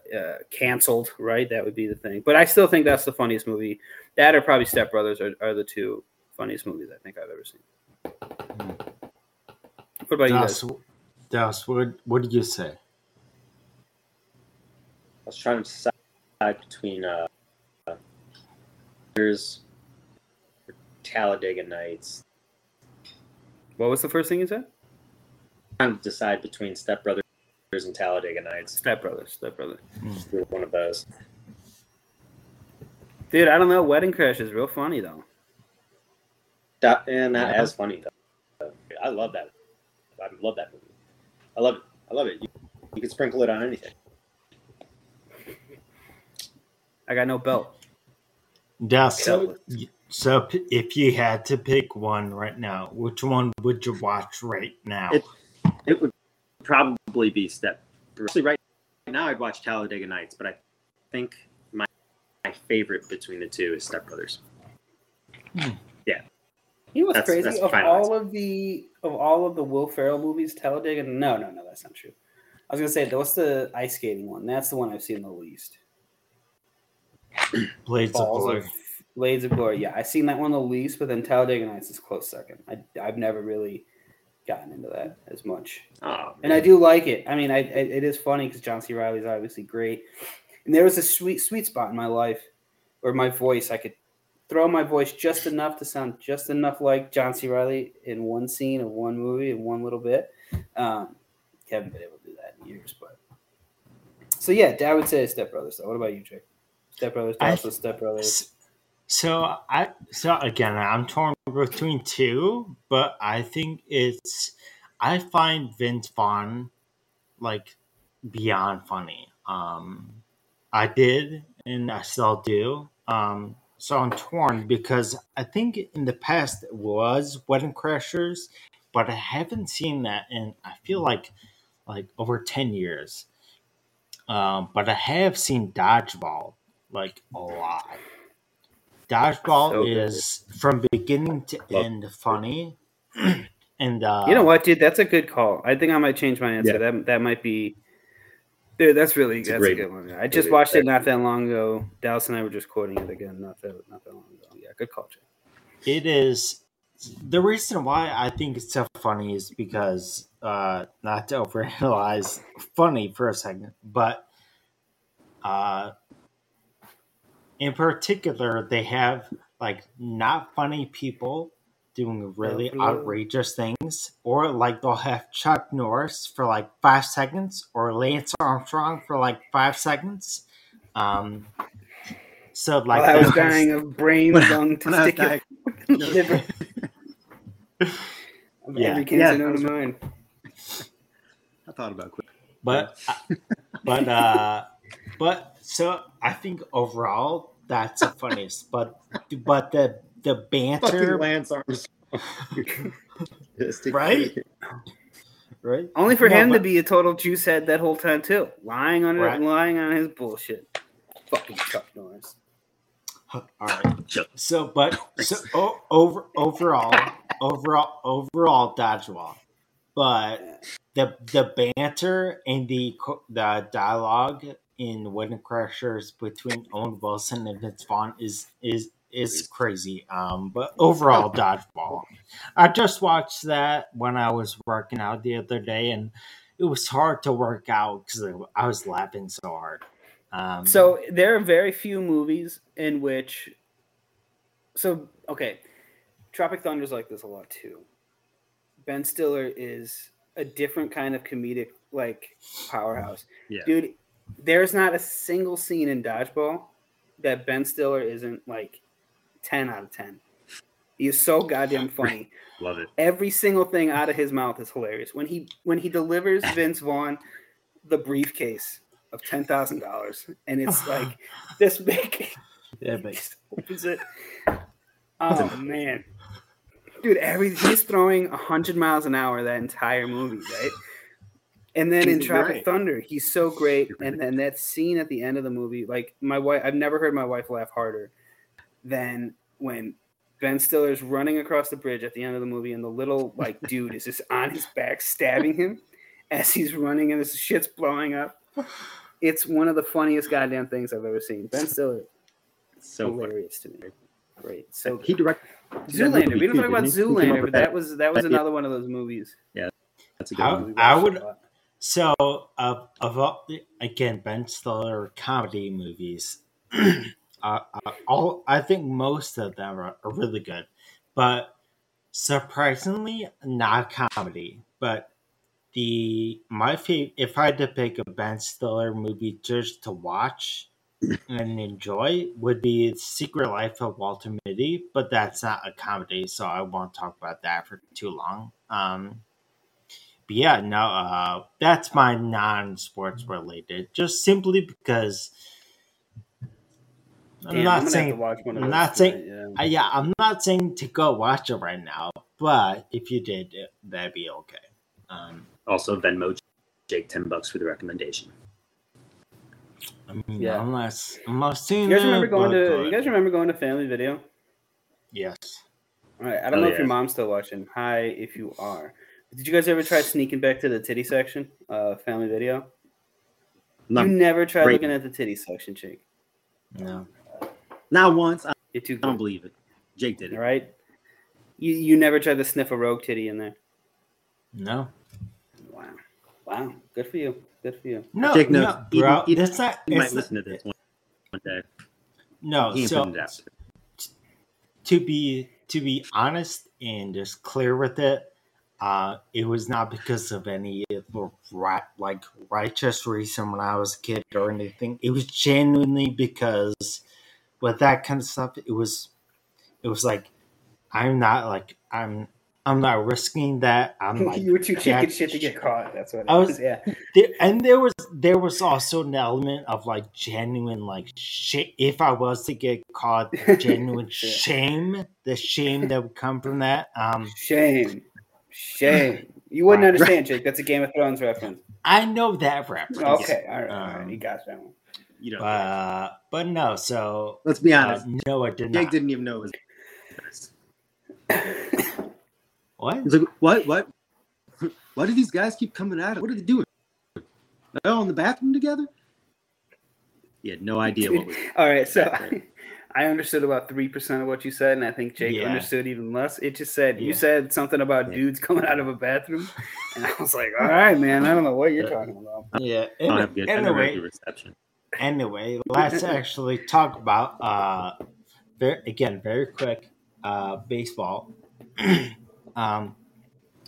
canceled, right? That would be the thing. But I still think that's the funniest movie. That or probably Step Brothers are, are the two funniest movies I think I've ever seen. What about Das, you guys? Das, what, what did you say? I was trying to decide between uh, there's Talladega Nights. What was the first thing you said? I'm trying to decide between Step Brothers and Talladega Nights. Step Brothers, Step Brothers. Mm. One of those. Dude, I don't know. Wedding Crash is real funny, though. That, and not yeah. as funny, though. I love that. I love that movie. I love it. I love it. You, you can sprinkle it on anything. I got no belt. Now, so, so if you had to pick one right now, which one would you watch right now? It, it would probably be Step Brothers. Right now, I'd watch Talladega Nights, but I think my, my favorite between the two is Step Brothers. Hmm. Yeah, you know what's that's, crazy? That's of all answer. of the of all of the Will Ferrell movies, Talladega. No, no, no, that's not true. I was gonna say what's the ice skating one? That's the one I've seen the least. Blades Balls of Glory. Of, Blades of Glory. Yeah, I've seen that one the least, but then Talladega Nights is close second. I, I've never really gotten into that as much. Oh, and I do like it. I mean, I, I it is funny because John C. Reilly's obviously great. And there was a sweet sweet spot in my life where my voice, I could throw my voice just enough to sound just enough like John C. Reilly in one scene of one movie in one little bit. Um, haven't been able to do that in years, but so yeah, I would say Step Brothers. Though, what about you, Jake? Step Brothers, also Step Brothers. So I, so again, I'm torn between two, but I think it's, I find Vince Vaughn like beyond funny. Um, I did, and I still do. Um, so I'm torn because I think in the past it was Wedding Crashers, but I haven't seen that in I feel like like over ten years. Um, but I have seen Dodgeball. Like a lot. Dodgeball so is from beginning to end funny. And uh, you know what, dude? That's a good call. I think I might change my answer. Yeah. That that might be. Dude, that's really that's a good one. I just watched it not that long ago. Dallas and I were just quoting it again. Not that not that long ago. Yeah, good call, Jay. It is the reason why I think it's so funny is because uh, not to overanalyze funny for a second, but uh. In particular, they have like not funny people doing really outrageous things, or like they'll have Chuck Norris for like five seconds, or Lance Armstrong for like five seconds. Um, so like well, I was dying of brain, lung, testicular, liver. yeah. Every kid's yeah. an own mind. I thought about quick. But, but, uh, but so I think overall that's the funniest. But, but the the banter, fucking Lance Armstrong, right? Right. Only for no, him but, to be a total juice head that whole time too, lying on right. it, lying on his bullshit. Fucking Chuck Norris. All right. So, but so oh, over overall, overall, overall, Dodgeball, but. The the banter and the the dialogue in Wedding Crashers between Owen Wilson and Vince Vaughn is is is crazy. Um, but overall, Dodgeball. I just watched that when I was working out the other day, and it was hard to work out because I was laughing so hard. Um, so there are very few movies in which. So okay, Tropic Thunder's like this a lot too. Ben Stiller is. A different kind of comedic like powerhouse. Yeah. Dude, there's not a single scene in Dodgeball that Ben Stiller isn't like ten out of ten. He is so goddamn funny. Love it. Every single thing out of his mouth is hilarious. When he when he delivers Vince Vaughn the briefcase of ten thousand dollars and it's like this big. Yeah, big. Opens it. Oh man. Dude, every he's throwing a hundred miles an hour that entire movie, right? And then in Tropic right. Thunder, he's so great. Right. And then that scene at the end of the movie, like my wife, I've never heard my wife laugh harder than when Ben Stiller's running across the bridge at the end of the movie, and the little like dude is just on his back stabbing him as he's running, and this shit's blowing up. It's one of the funniest goddamn things I've ever seen. Ben Stiller, so hilarious funny. To me. Great. So he directed Zoolander. We don't talk about Zoolander, but that was that was another one of those movies. Yeah, that's a good I, movie. I would so of of all, again Ben Stiller comedy movies. uh, uh, all I think most of them are, are really good, but surprisingly not comedy. But the my favorite, if I had to pick a Ben Stiller movie just to watch. And enjoy would be Secret Life of Walter Mitty, but that's not a comedy, so I won't talk about that for too long. Um, but yeah, no, uh, that's my non-sports related, just simply because I'm Damn, not I'm saying, I'm not saying, tonight, yeah. Uh, yeah, I'm not saying to go watch it right now, but if you did, it, that'd be okay. Um, also, Venmo Jake ten bucks for the recommendation. I mean, yeah. Unless, unless you guys remember going to, going. you guys remember going to Family Video? Yes. All right. I don't oh, know yeah. if your mom's still watching. Hi, if you are. Did you guys ever try sneaking back to the titty section of Family Video? No. You never tried Breaking. looking at the titty section, Jake. No. Not once. I, You're too I don't believe it. Jake did it. All right. You you never tried to sniff a rogue titty in there? No. Wow. Wow. Good for you. Good for you. No, Jake knows, no, Eden, bro. Eden, that's not, you might listen to this one, one day. No, he so t- to be to be honest and just clear with it, uh, it was not because of any right, like righteous reason when I was a kid or anything. It was genuinely because with that kind of stuff, it was it was like I'm not like I'm. I'm not risking that. I'm like you were too chicken shit to get caught. That's what it I was. Is. Yeah, there, and there was there was also an element of like genuine like shit. If I was to get caught, genuine yeah. shame, the shame that would come from that. Um, shame, shame. You wouldn't right. understand, Jake. That's a Game of Thrones reference. I know that reference. Okay, all right, um, all right. You got that one. You don't. Uh, but no, so let's be honest. Uh, no, I didn't. Jake not. didn't even know it was. What? He's like, what? What? Why do these guys keep coming at it? What are they doing? Are they all in the bathroom together? He had no idea Dude. what was All right, so I, I understood about three percent of what you said, and I think Jake yeah. understood even less. It just said, yeah. you said something about yeah. dudes coming out of a bathroom, and I was like, all right, man, I don't know what you're talking about. Yeah, anyway, anyway, reception. anyway let's actually talk about, uh, very, again, very quick, uh, baseball. Um,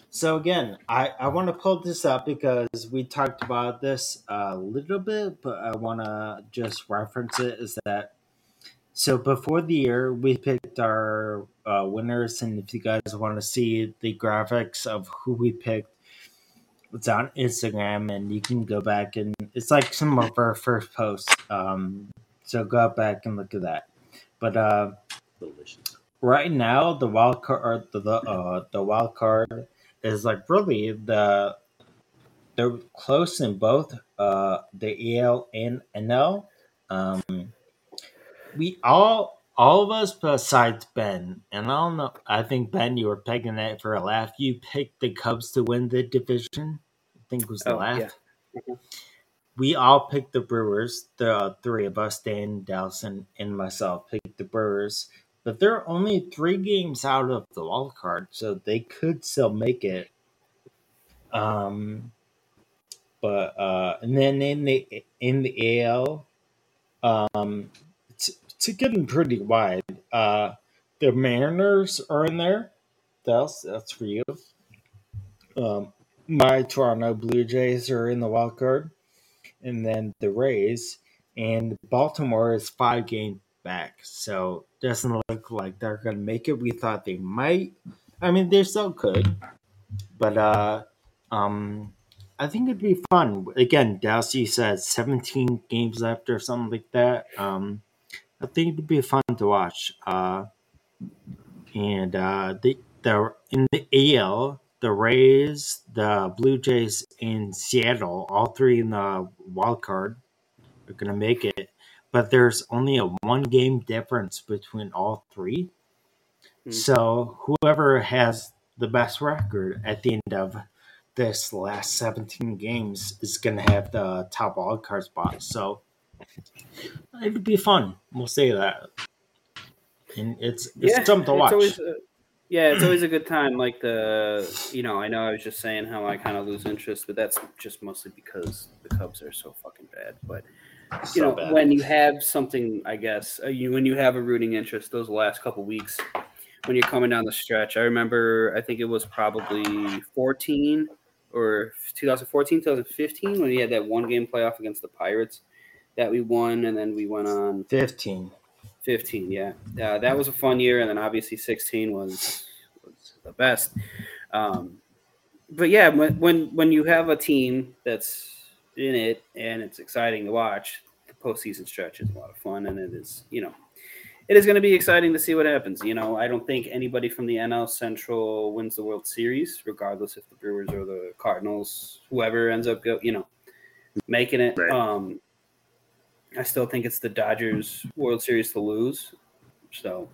so again, I, I want to pull this up because we talked about this a little bit, but I want to just reference it is that, So before the year, we picked our uh, winners, and if you guys want to see the graphics of who we picked, it's on Instagram, and you can go back and it's like some of our first posts. Um, so go back and look at that. But uh, delicious. Right now, the wild card, the the, uh, the wild card is like really the they're close in both uh, the A L and N L. Um, we all all of us besides Ben, and I don't know. I think Ben, you were pegging that for a laugh. You picked the Cubs to win the division. I think it was the oh, laugh. Yeah. Mm-hmm. We all picked the Brewers. The uh, three of us, Dan, Dallas, and, and myself, picked the Brewers. But they're only three games out of the wild card, so they could still make it. Um, but uh, and then in the in the A L, um, it's it's getting pretty wide. Uh, the Mariners are in there. That's that's for you. Um, my Toronto Blue Jays are in the wild card. And then the Rays, and Baltimore is five games back, so doesn't look like they're gonna make it. We thought they might. I mean, they still could, but uh, um, I think it'd be fun. Again, Dallas, you said seventeen games left or something like that. Um, I think it'd be fun to watch. Uh, and uh, they the in the A L. The Rays, the Blue Jays, and Seattle, all three in the wild card, are going to make it. But there's only a one-game difference between all three. Mm-hmm. So whoever has the best record at the end of this last seventeen games is going to have the top wild card spot. So it would be fun. We'll say that. And it's it's yeah, something to watch. It's always a- Yeah, it's always a good time. Like the, you know, I know I was just saying how I kind of lose interest, but that's just mostly because the Cubs are so fucking bad. But you so know, bad. When you have something, I guess you when you have a rooting interest, those last couple weeks when you're coming down the stretch, I remember I think it was probably fourteen or twenty fourteen, twenty fifteen when we had that one game playoff against the Pirates that we won, and then we went on fifteen. Fifteen, yeah, uh, that was a fun year, and then obviously sixteen was was the best. Um, but yeah, when, when when you have a team that's in it and it's exciting to watch, the postseason stretch is a lot of fun, and it is, you know, it is going to be exciting to see what happens. You know, I don't think anybody from the N L Central wins the World Series, regardless if the Brewers or the Cardinals, whoever ends up go, you know, making it. Right. Um, I still think it's the Dodgers World Series to lose, so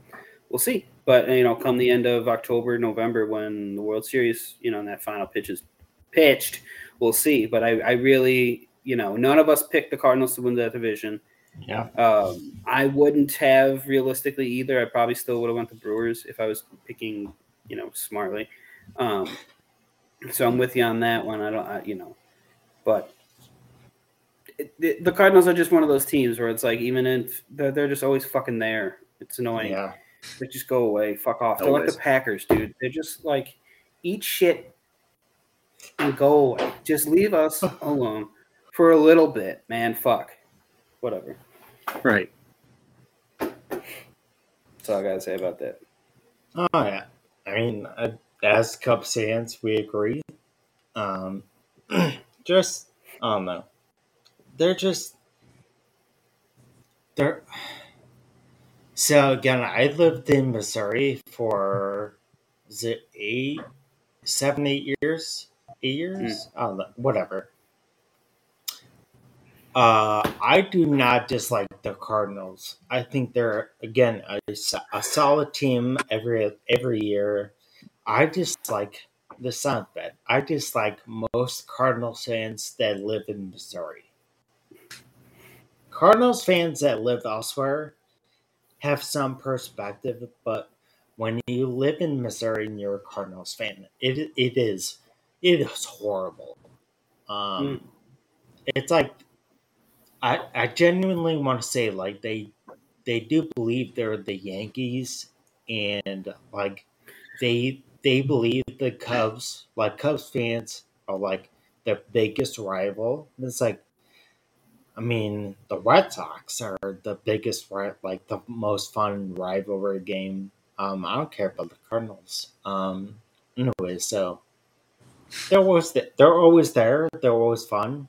we'll see. But, you know, come the end of October, November, when the World Series, you know, and that final pitch is pitched, we'll see. But I, I really, you know, none of us picked the Cardinals to win that division. Yeah. Um, I wouldn't have realistically either. I probably still would have went the Brewers if I was picking, you know, smartly. Um, so I'm with you on that one. I don't, I, you know, but. The Cardinals are just one of those teams where it's like, even if they're just always fucking there, it's annoying. Yeah. They just go away, fuck off. Always. They're like the Packers, dude. They're just like, eat shit and go away. Just leave us alone for a little bit, man. Fuck, whatever. Right. That's all I gotta say about that. Oh yeah, I mean, as Cubs fans, we agree. Um, just I don't know. They're just, they're, so again, I lived in Missouri for, is it eight, seven, eight years? Eight years? Mm. I don't know, whatever. Uh, I do not dislike the Cardinals. I think they're, again, a, a solid team every every year. I dislike the South Bend. I dislike most Cardinals fans that live in Missouri. Cardinals fans that live elsewhere have some perspective, but when you live in Missouri and you're a Cardinals fan, it it is it is horrible. Um, mm. It's like I I genuinely want to say, like, they they do believe they're the Yankees, and like they they believe the Cubs, like Cubs fans, are like their biggest rival. And it's like, I mean, the Red Sox are the biggest, like the most fun rivalry game. Um, I don't care about the Cardinals. Um, anyway, so they're always th- they're always there. They're always fun.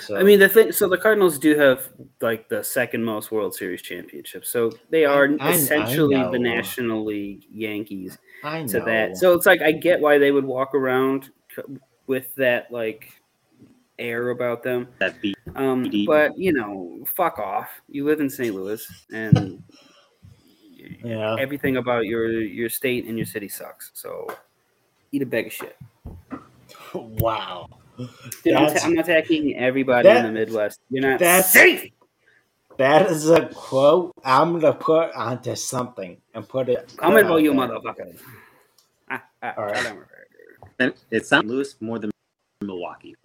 So. I mean, the thing. So the Cardinals do have like the second most World Series championships. So they are I, I, essentially I the National League Yankees. I know. To that. So it's like I get why they would walk around with that like air about them. That beat. Um, but you know, fuck off. You live in Saint Louis, and yeah, everything about your your state and your city sucks. So eat a bag of shit. Wow. Dude, I'm, ta- I'm attacking everybody that, in the Midwest. You're not that's, safe. That is a quote I'm gonna put onto something and put it. Comment about you, motherfucker. Ah, ah, all right. It sounds Louis more than Milwaukee,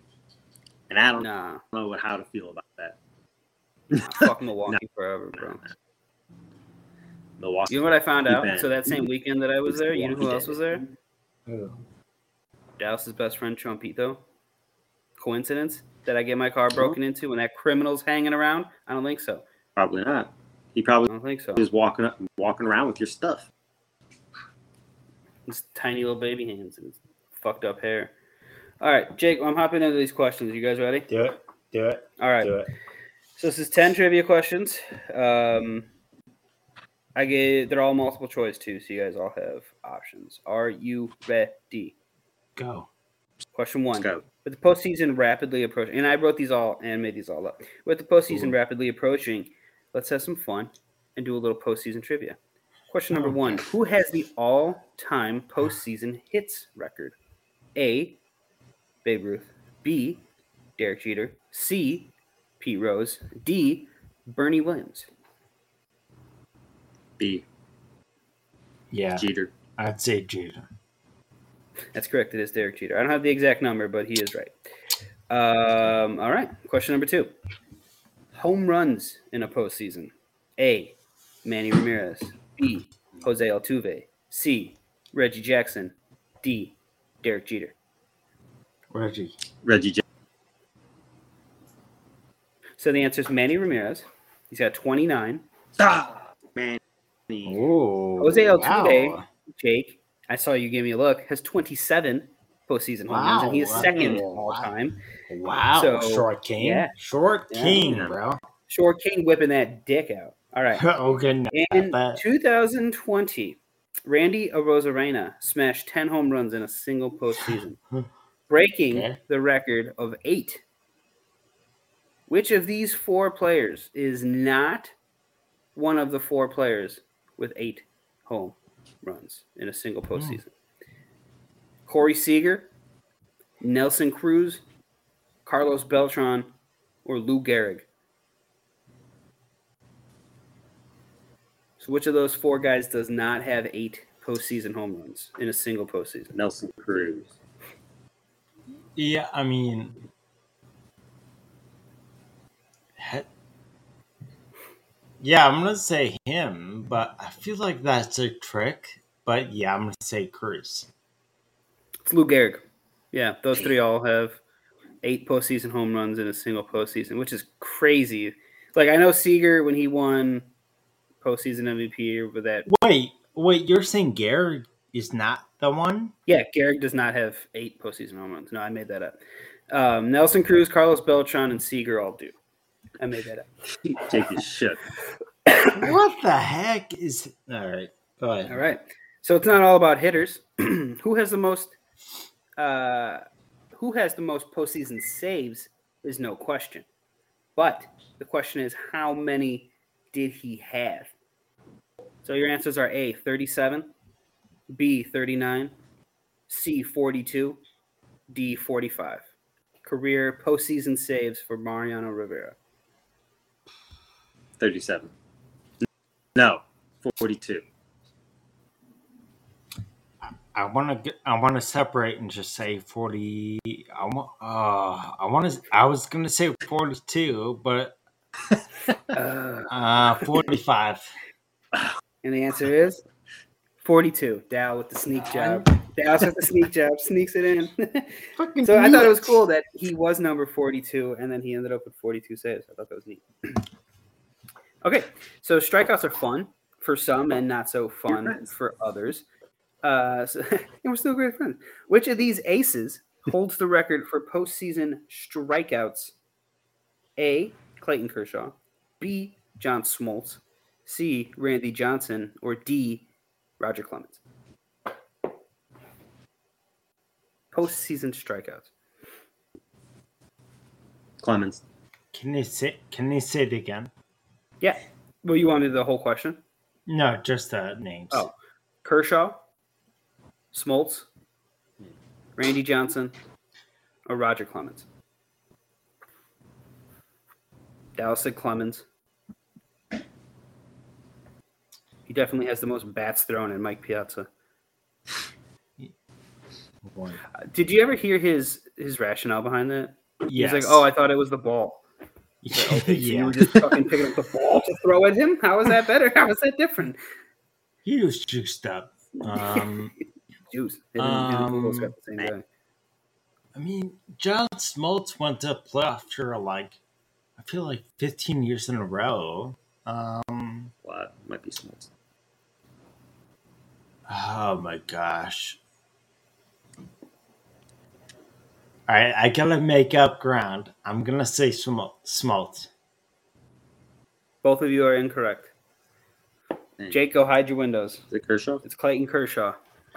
and I don't nah. know what, how to feel about that. Nah, fuck Milwaukee nah. forever, bro. Milwaukee. You know what I found out? Bad. So that same weekend that I was there, you know who else was there? Who? Dallas's best friend, Chompito. Coincidence that I get my car broken into and that criminal's hanging around? I don't think so. Probably not. He probably I don't think so. He's walking up, walking around with your stuff. His tiny little baby hands and his fucked up hair. All right, Jake, I'm hopping into these questions. You guys ready? Do it. Do it. All right. Do it. So this is ten trivia questions. Um, I gave they're all multiple choice too, so you guys all have options. Are you ready? Go. Question one. Let's go. With the postseason rapidly approaching, and I wrote these all and made these all up. With the postseason Ooh. rapidly approaching, let's have some fun and do a little postseason trivia. Question number one. Who has the all-time postseason hits record? A, Babe Ruth. B, Derek Jeter. C, Pete Rose. D, Bernie Williams. B. Yeah. Jeter. I'd say Jeter. That's correct. It is Derek Jeter. I don't have the exact number, but he is right. Um, all right. Question number two. Home runs in a postseason. A, Manny Ramirez. B, Jose Altuve. C, Reggie Jackson. D, Derek Jeter. Reggie. Reggie Jackson. So the answer is Manny Ramirez. He's got twenty-nine. Ah, Manny. Ooh, Jose Altuve, wow. Jake. I saw you give me a look, has twenty-seven postseason wow, home runs, and he is wow, second wow. all time. Wow. So, Short King. Yeah. Short yeah. King, bro. Short King whipping that dick out. All right. Okay. In twenty twenty, Randy Arozarena smashed ten home runs in a single postseason, breaking okay. the record of eight. Which of these four players is not one of the four players with eight home runs in a single postseason? Oh. Corey Seager, Nelson Cruz, Carlos Beltran, or Lou Gehrig. So which of those four guys does not have eight postseason home runs in a single postseason? Nelson Cruz. Yeah, I mean, he- yeah, I'm going to say him, but I feel like that's a trick. But yeah, I'm going to say Cruz. It's Lou Gehrig. Yeah, those three all have eight postseason home runs in a single postseason, which is crazy. Like, I know Seager, when he won postseason M V P with that. Wait, wait, you're saying Gehrig is not the one? Yeah, Gehrig does not have eight postseason home runs. No, I made that up. Um, Nelson Cruz, Carlos Beltran, and Seager all do. I made that up. Take his shit. What the heck is... All right. Go ahead. All right. So it's not all about hitters. Who has the most... Uh, who has the most postseason saves is no question. But the question is, how many did he have? So your answers are A, thirty-seven, B, thirty-nine, C, forty-two, D, forty-five. Career postseason saves for Mariano Rivera. thirty-seven. No, forty-two. I want to. I want to separate and just say forty. I want. Uh, I want to. I was gonna say forty-two, but uh, uh, forty-five. And the answer is forty-two. Dow with the sneak job. Dallas with the sneak job, sneaks it in. Fucking so nuts. I thought it was cool that he was number forty-two, and then he ended up with forty-two saves. I thought that was neat. Okay, so strikeouts are fun for some and not so fun for others. Uh, so, and we're still great friends. Which of these aces holds the record for postseason strikeouts? A, Clayton Kershaw. B, John Smoltz. C, Randy Johnson. Or D, Roger Clemens. Postseason strikeouts. Clemens. Can you say? Can you say it again? Yeah. Well, you wanted the whole question? No, just the names. Oh, Kershaw, Smoltz, Randy Johnson, or Roger Clemens. Dallas said Clemens. He definitely has the most bats thrown in Mike Piazza. Uh, did you ever hear his his rationale behind that? Yes. He's like, "Oh, I thought it was the ball." Like, okay, yeah. So you were just fucking picking up the ball to throw at him. How is that better? How is that different? He was juiced up. Um, Juice. Um, I mean, John Smoltz went to playoff for like, I feel like fifteen years in a row. Um, well, it might be Smoltz. Oh my gosh. All right, I gotta make up ground. I'm gonna say Smoltz. Both of you are incorrect. Dang. Jake, go hide your windows. Is it Kershaw? It's Clayton Kershaw.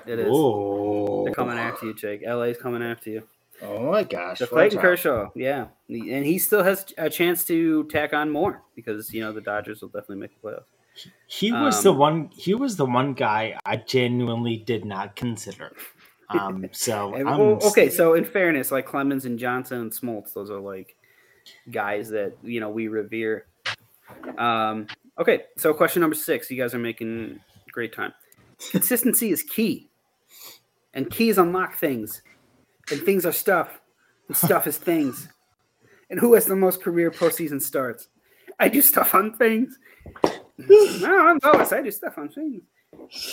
It is. Ooh. They're coming after you, Jake. L A's coming after you. Oh my gosh! So Clayton Kershaw, yeah, and he still has a chance to tack on more because you know the Dodgers will definitely make the playoffs. He was um, the one. He was the one guy I genuinely did not consider. Um, so and, well, okay, so in fairness, like Clemens and Johnson and Smoltz, those are like guys that you know we revere. Um, okay, so question number six. You guys are making great time. Consistency is key, and keys unlock things, and things are stuff, and stuff is things. And who has the most career postseason starts? I do stuff on things. No, I'm Lois. I do stuff on things.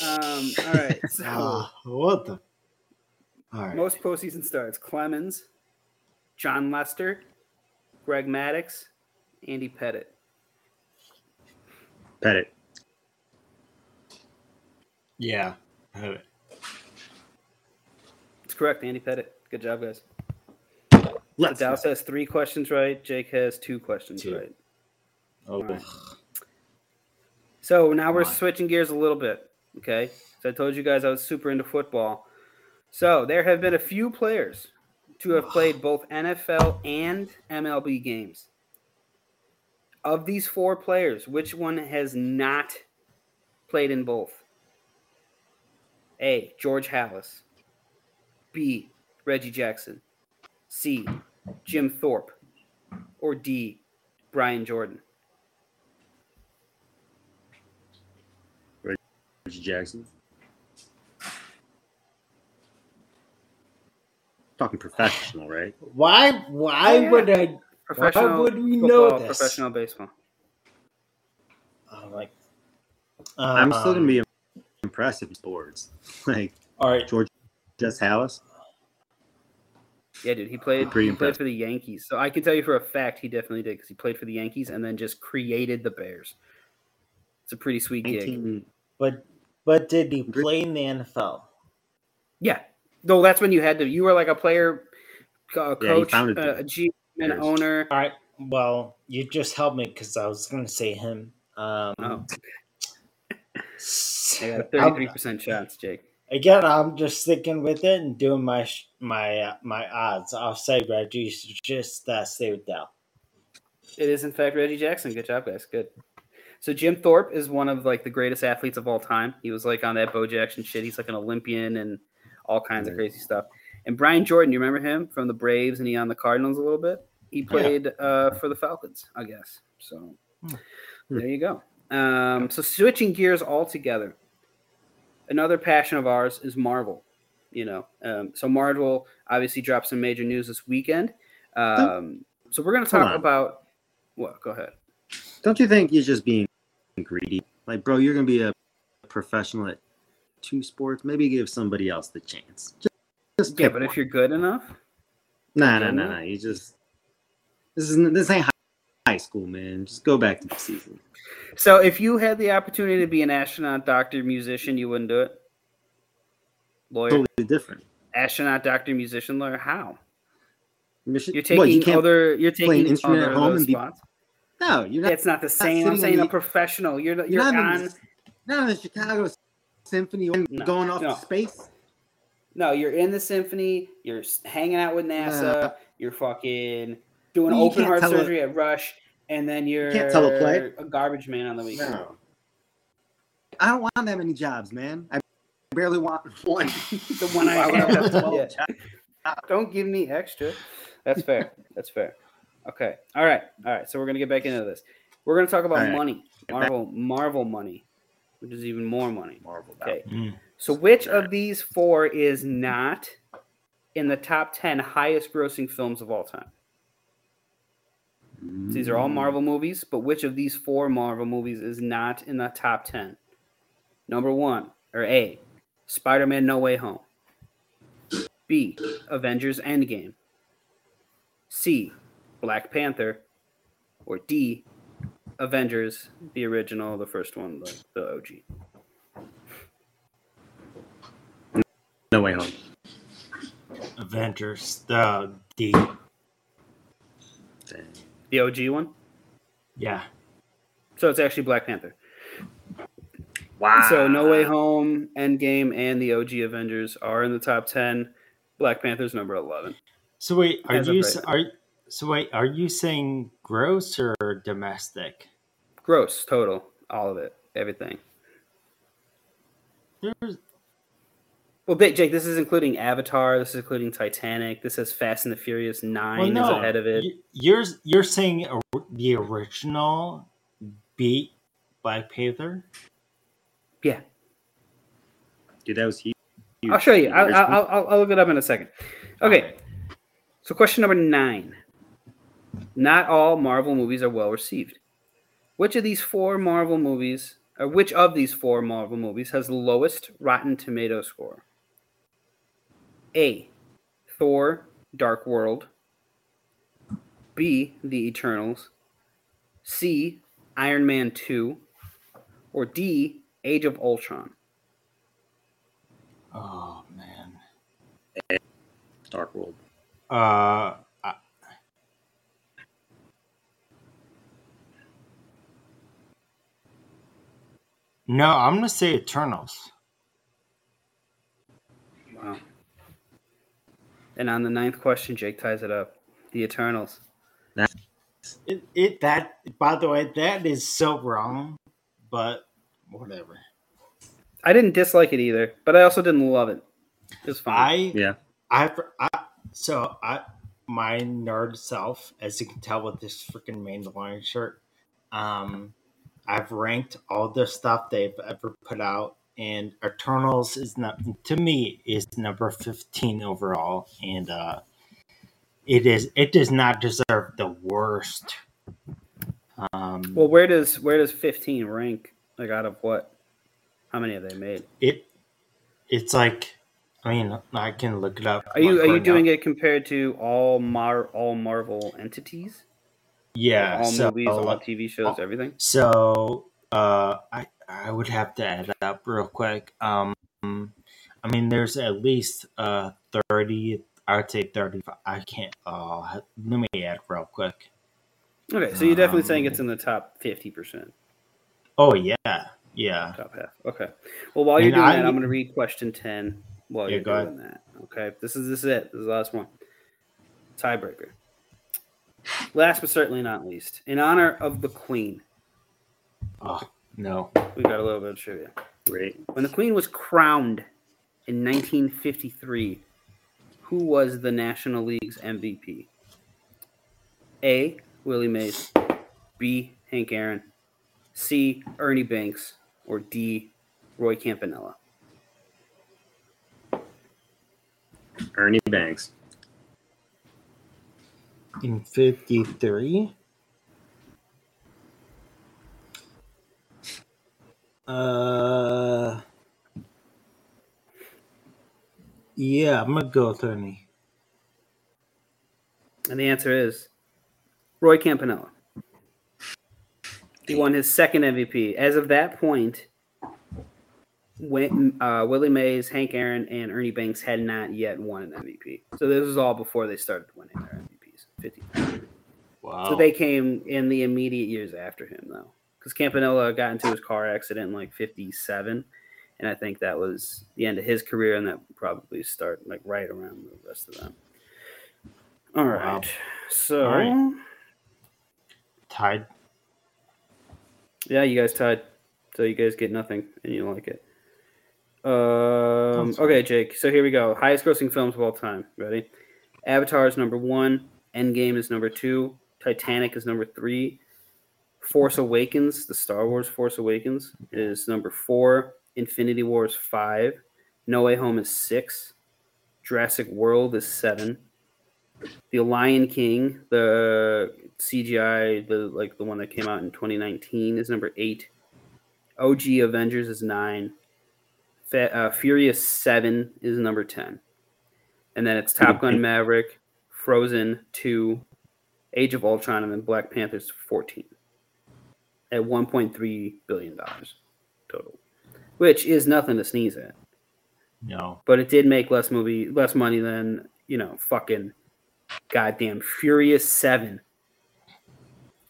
Um, all right. So uh, what the. All right. Most postseason starts: Clemens, John Lester, Greg Maddux, Andy Pettitte. Pettitte. Yeah, Pettitte. It's correct, Andy Pettitte. Good job, guys. Let's so Dallas go. Has three questions right. Jake has two questions two. right. Oh. Right. So now Come we're on. switching gears a little bit. Okay. So I told you guys I was super into football. So there have been a few players to have played both N F L and M L B games. Of these four players, which one has not played in both? A, George Halas. B, Reggie Jackson. C, Jim Thorpe. Or D, Brian Jordan. Reggie Jackson. Talking professional, right? Why? Why oh, yeah. would I? Why would we know football, this? Professional baseball. Oh, like, uh, I'm still gonna be impressed with boards. Like, all right, George, Jess Halas. Yeah, dude, he played. Pretty he played for the Yankees, so I can tell you for a fact he definitely did because he played for the Yankees and then just created the Bears. It's a pretty sweet gig. But but did he play in the N F L? Yeah. No, that's when you had to. You were like a player, uh, coach, yeah, uh, a G M, an owner. All right. Well, you just helped me because I was going to say him. Um, oh. I got thirty-three percent shots, Jake. Again, I'm just sticking with it and doing my my uh, my odds. I'll say Reggie. Just uh, stay with Dell. It is in fact Reggie Jackson. Good job, guys. Good. So Jim Thorpe is one of like the greatest athletes of all time. He was like on that Bo Jackson shit. He's like an Olympian and all kinds of crazy stuff. And Brian Jordan, you remember him from the Braves and he on the Cardinals a little bit? He played yeah. uh, for the Falcons, I guess. So mm. there you go. Um, so switching gears altogether, another passion of ours is Marvel. You know, um, so Marvel obviously dropped some major news this weekend. Um, so we're going to talk about what? Well, go ahead. Don't you think you're just being greedy? Like, bro, you're going to be a professional at two sports, maybe give somebody else the chance. Just, just yeah, but one. If you're good enough, nah, nah, nah, nah. You just this isn't this ain't high school, man. Just go back to the season. So, if you had the opportunity to be an astronaut, doctor, musician, you wouldn't do it. Lawyer, totally different. Astronaut, doctor, musician, lawyer. How? You're taking what, you other. You're taking play an instrument other at home and be, spots. No, you're not. It's not the same. Not I'm saying the, a professional. You're you're, you're not on. In, not in the Chicago Symphony. No, going off no. to space. No, you're in the symphony. You're hanging out with NASA. Uh, you're fucking doing you open heart surgery a, at Rush, and then you're you can't tell a, play. a garbage man on the weekend. No. I don't want that many jobs, man. I barely want one. the one I have. twelve yeah. Don't give me extra. That's fair. That's fair. Okay. All right. All right. So we're going to get back into this. We're going to talk about right. money. Marvel Marvel money, which is even more money. Marvel. Okay. Mm. So which of these four is not in the top ten highest grossing films of all time? Mm. So these are all Marvel movies, but which of these four Marvel movies is not in the top ten? Number one, or A, Spider-Man No Way Home. B, Avengers Endgame. C, Black Panther, or D, Avengers, the original, the first one, the, the O G. No Way Home. Avengers, the D. The O G one? Yeah. So it's actually Black Panther. Wow. So No Way Home, Endgame, and the O G Avengers are in the top ten. Black Panther's number eleven. So wait, are you... Right. Are So wait, are you saying gross or domestic? Gross, total, all of it, everything. There's... Well, Big Jake, this is including Avatar. This is including Titanic. This has Fast and the Furious Nine well, no, is ahead of it. You're you're saying the original beat Black Panther? Yeah. Dude, that was huge. I'll show you. I'll I'll, I'll, I'll look it up in a second. Okay. Right. So question number nine. Not all Marvel movies are well received. Which of these four Marvel movies, or which of these four Marvel movies has the lowest Rotten Tomato score? A, Thor, Dark World. B, The Eternals. C, Iron Man two. Or D, Age of Ultron. Oh, man. A, Dark World. Uh... No, I'm going to say Eternals. Wow. And on the ninth question, Jake ties it up. The Eternals. That, it, it, that, by the way, that is so wrong, but whatever. I didn't dislike it either, but I also didn't love it. It was fine. I, yeah. I, I, so I, my nerd self, as you can tell with this freaking Mandalorian shirt, um... I've ranked all the stuff they've ever put out, and Eternals is not, to me is number fifteen overall, and uh, it is it does not deserve the worst. Um, well, where does where does fifteen rank? Like out of what? How many have they made? It it's like I mean I can look it up. Are you like are you right doing now. It compared to all Mar all Marvel entities? Yeah, all so, movies, all T V shows, uh, everything. So uh, I I would have to add up real quick. Um, I mean, there's at least uh thirty. I would say thirty-five. I can't. Uh, let me add real quick. Okay, so you're definitely um, saying it's in the top fifty percent. Oh yeah, yeah. Top half. Okay. Well, while and you're doing I, that, I'm going to read question ten. While yeah, you're go doing ahead. that, okay. This is this is it. This is the last one. Tiebreaker. Last but certainly not least, in honor of the Queen. Oh, no. We got a little bit of trivia. Great. When the Queen was crowned in nineteen fifty-three, who was the National League's M V P? A, Willie Mays. B, Hank Aaron. C, Ernie Banks. Or D, Roy Campanella. Ernie Banks. In fifty-three, uh, Yeah, I'm going to go with Ernie. And the answer is Roy Campanella. He won his second M V P. As of that point, when, uh, Willie Mays, Hank Aaron, and Ernie Banks had not yet won an M V P. So this was all before they started winning their M V Ps. fifty. Wow. So they came in the immediate years after him, though. Because Campanella got into his car accident in like fifty-seven, and I think that was the end of his career, and that would probably start like right around the rest of them. All right. Wow. So. All right. Tied. Yeah, you guys tied. So you guys get nothing, and you don't like it. Um, okay, Jake. So here we go. Highest grossing films of all time. Ready? Avatar is number one. Endgame is number two. Titanic is number three. Force Awakens, the Star Wars Force Awakens, is number four. Infinity War is five. No Way Home is six. Jurassic World is seven. The Lion King, the C G I, the like the one that came out in twenty nineteen, is number eight. O G Avengers is nine. F- uh, Furious Seven is number ten. And then it's Top Gun Maverick, Frozen two, Age of Ultron, and then Black Panther's fourteen. At one point three billion dollars total, which is nothing to sneeze at. No. But it did make less movie, less money than, you know, fucking goddamn Furious Seven.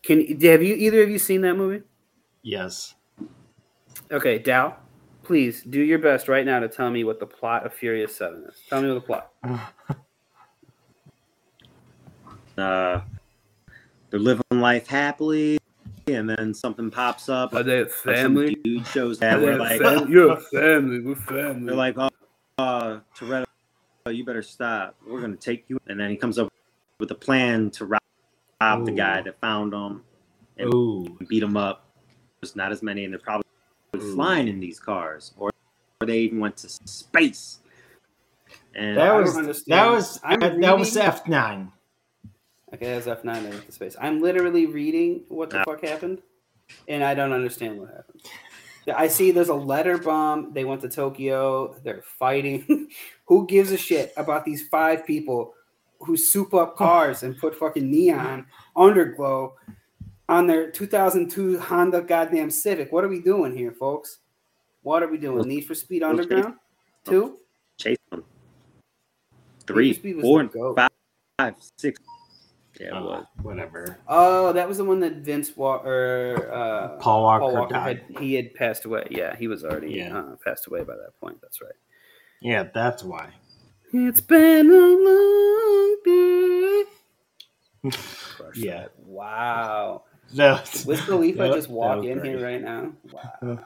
Can have you either of you seen that movie? Yes. Okay, Dow, please do your best right now to tell me what the plot of Furious Seven is. Tell me what the plot. uh, they're living life happily. And then something pops up. Are they a family? Dude shows that we're like, fam- you're a family. We're family. They're like, oh, uh, Toretto, you better stop. We're gonna take you. And then he comes up with a plan to rob, rob the guy that found him and Ooh. beat him up. There's not as many, and they're probably Ooh. flying in these cars, or, or they even went to space. And that was that was I, that was F nine. Okay, that's F nine. I went to space. I'm literally reading what the fuck happened, and I don't understand what happened. I see there's a letter bomb. They went to Tokyo. They're fighting. Who gives a shit about these five people who soup up cars and put fucking neon underglow on their two thousand two Honda goddamn Civic? What are we doing here, folks? What are we doing? Need for Speed Underground? Two? Chase them. Three, four, five, five, six. Yeah, uh, well, whatever. Oh, that was the one that Vince Walker, uh, Paul Walker, Paul Walker died. Had, he had passed away. Yeah, he was already yeah. uh, passed away by that point. That's right. Yeah, that's why. It's been a long day. yeah. That. Wow. That was, Wiz Khalifa that, just walk in great. Here right now. Wow.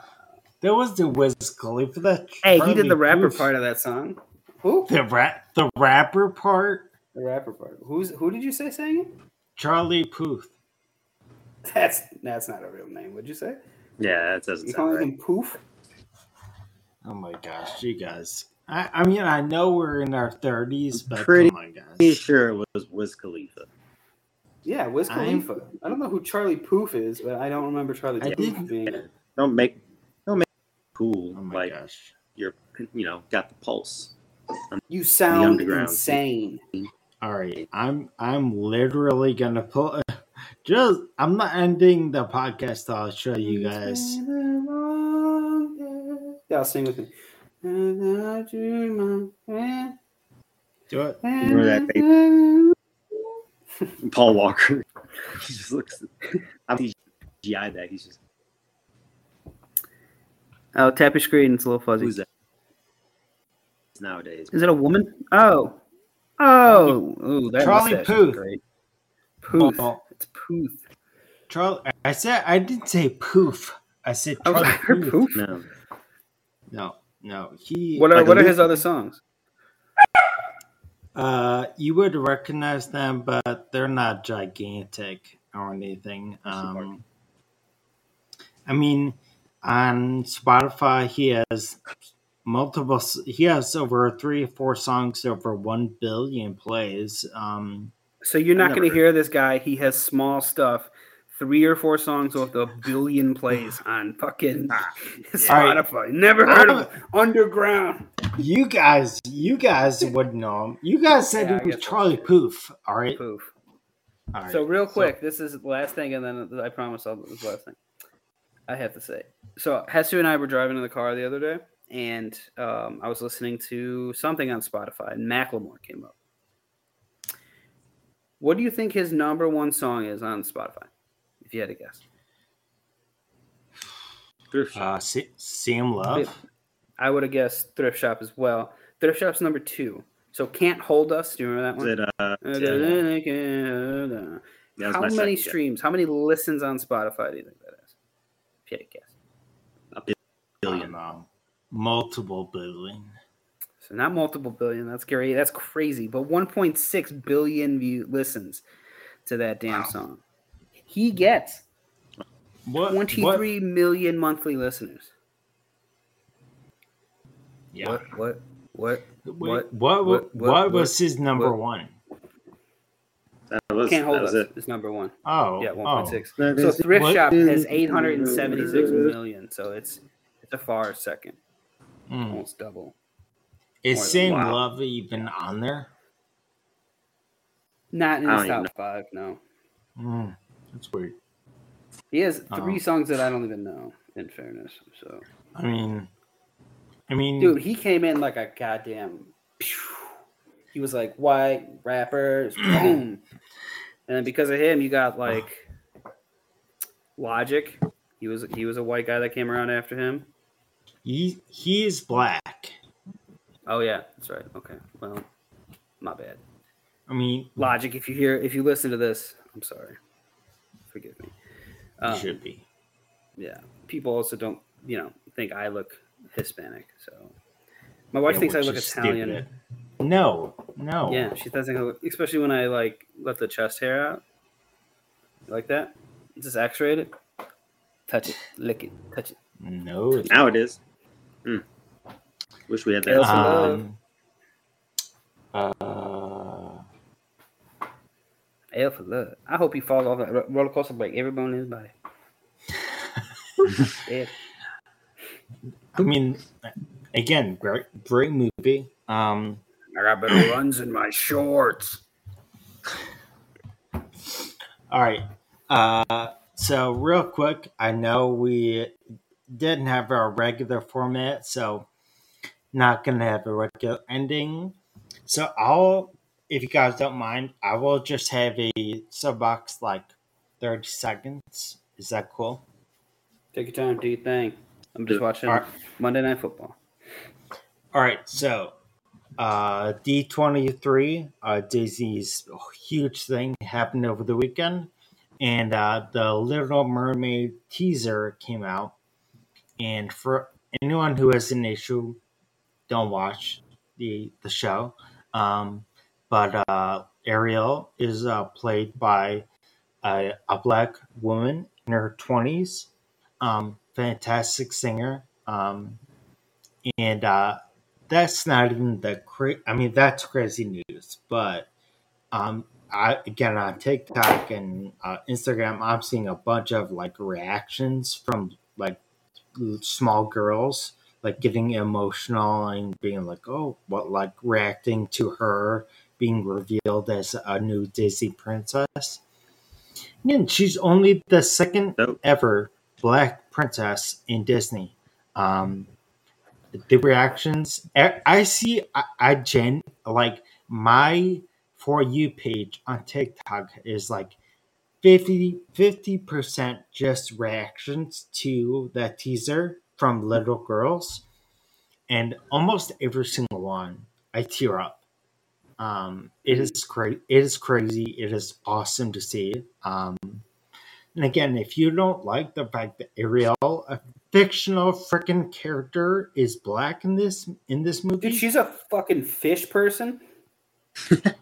There was the Wiz Khalifa that. Hey, he did the rapper Bruce. part of that song. Who? The ra- the rapper part. The rapper part. Who's who did you say sang it? Charlie Puth. That's that's not a real name, would you say? Yeah, that doesn't. You calling him Poof? Oh my gosh, you guys! I, I mean, I know we're in our thirties, but pretty oh my gosh. sure it was Wiz Khalifa. Yeah, Wiz Khalifa. I'm, I don't know who Charlie Puth is, but I don't remember Charlie I Puth did, being. Yeah. Don't make don't make cool. Oh my like gosh, you're you know got the pulse. You sound insane. Thing. All right, I'm I'm literally gonna pull. Uh, just I'm not ending the podcast. I'll show you guys. Yeah, I'll sing with me. Do it. Remember that baby? Paul Walker. He just looks. I'm G I that he's just. Oh, tap your screen. It's a little fuzzy. Who's that? Nowadays, is it a woman? Oh. Oh, ooh, that Charlie Puth. Great. Puth. Oh. It's Puth. Charlie, I said I didn't say poof. I said Charlie I Puth. Poof. No, no, no. He. What are like what are his other songs? Uh, you would recognize them, but they're not gigantic or anything. Um, I mean, on Spotify, he has. Multiple, he has over three or four songs over one billion plays. Um, so you're not going to hear this guy. He has small stuff, three or four songs with a billion plays on fucking Spotify. Right. Never heard of it. Underground. You guys, you guys would know him. You guys said yeah, it was Charlie Puth, all right? Puth. All right. So real quick, so, this is the last thing, and then I promise I'll do this last thing. I have to say. So Hesu and I were driving in the car the other day, and um, I was listening to something on Spotify, and Macklemore came up. What do you think his number one song is on Spotify, if you had to guess? Thrift Shop. Uh, C- Sam Love. I would have guessed Thrift Shop as well. Thrift Shop's number two. So Can't Hold Us. Do you remember that one? Is it, uh, yeah. How many second, streams, yeah. how many listens on Spotify do you think that is? If you had to guess. A billion. Um, multiple billion. So not multiple billion. That's scary. That's crazy. But one point six billion view listens to that damn wow. song. He gets what, twenty-three what? million monthly listeners. Yeah. What? What? What? Wait, what, what, what? What? What was his number what, one? That was, Can't Hold that was Us. It's number one. Oh, yeah, one point six. Oh. So Thrift what? Shop has eight hundred seventy-six million. So it's it's a far second, mm. almost double. Is More Sam wow. Love even on there? Not in his top five. No. Mm, that's weird. He has three oh. songs that I don't even know. In fairness, so I mean. I mean, dude, he came in like a goddamn. Pew. He was like white rappers, boom, and because of him, you got like Logic. He was he was a white guy that came around after him. He he is black. Oh yeah, that's right. Okay, well, my bad. I mean, Logic. If you hear, if you listen to this, I'm sorry. Forgive me. Um, should be. Yeah, people also don't, you know, think I look Hispanic, so my wife yeah, thinks I look Italian. Stupid. No, no. Yeah, she doesn't look, especially when I like let the chest hair out like that. Just X-rayed it. Touch it, lick it, touch it. No, touch now it, it is. Mm. Wish we had that. Um, uh, L for love. I hope he falls off that roller coaster, break every bone in his body. Yeah. I mean, again, great, great movie. Um, I got better runs in my shorts. All right. Uh, so real quick, I know we didn't have our regular format, so not going to have a regular ending. So I'll, if you guys don't mind, I will just have a soapbox like thirty seconds. Is that cool? Take your time. Do your thing. I'm just watching right. Monday Night Football. All right, so uh, D twenty-three, uh, Disney's huge thing happened over the weekend, and uh, the Little Mermaid teaser came out. And for anyone who has an issue, don't watch the the show. Um, but uh, Ariel is uh, played by a, a black woman in her twenties. Um, fantastic singer, um, and uh, that's not even the cra- I mean, that's crazy news. But um, I again on TikTok and uh, Instagram, I'm seeing a bunch of like reactions from like small girls, like getting emotional and being like, "Oh, what!" Like reacting to her being revealed as a new Disney princess, and she's only the second ever black princess in Disney. Um, the reactions I, I see, I, I gen like my For You page on TikTok is like fifty percent just reactions to that teaser from little girls, and almost every single one I tear up. Um, it is crazy, it is crazy, it is awesome to see. Um, And again, if you don't like the fact that Ariel, a fictional freaking character, is black in this in this movie, dude, she's a fucking fish person.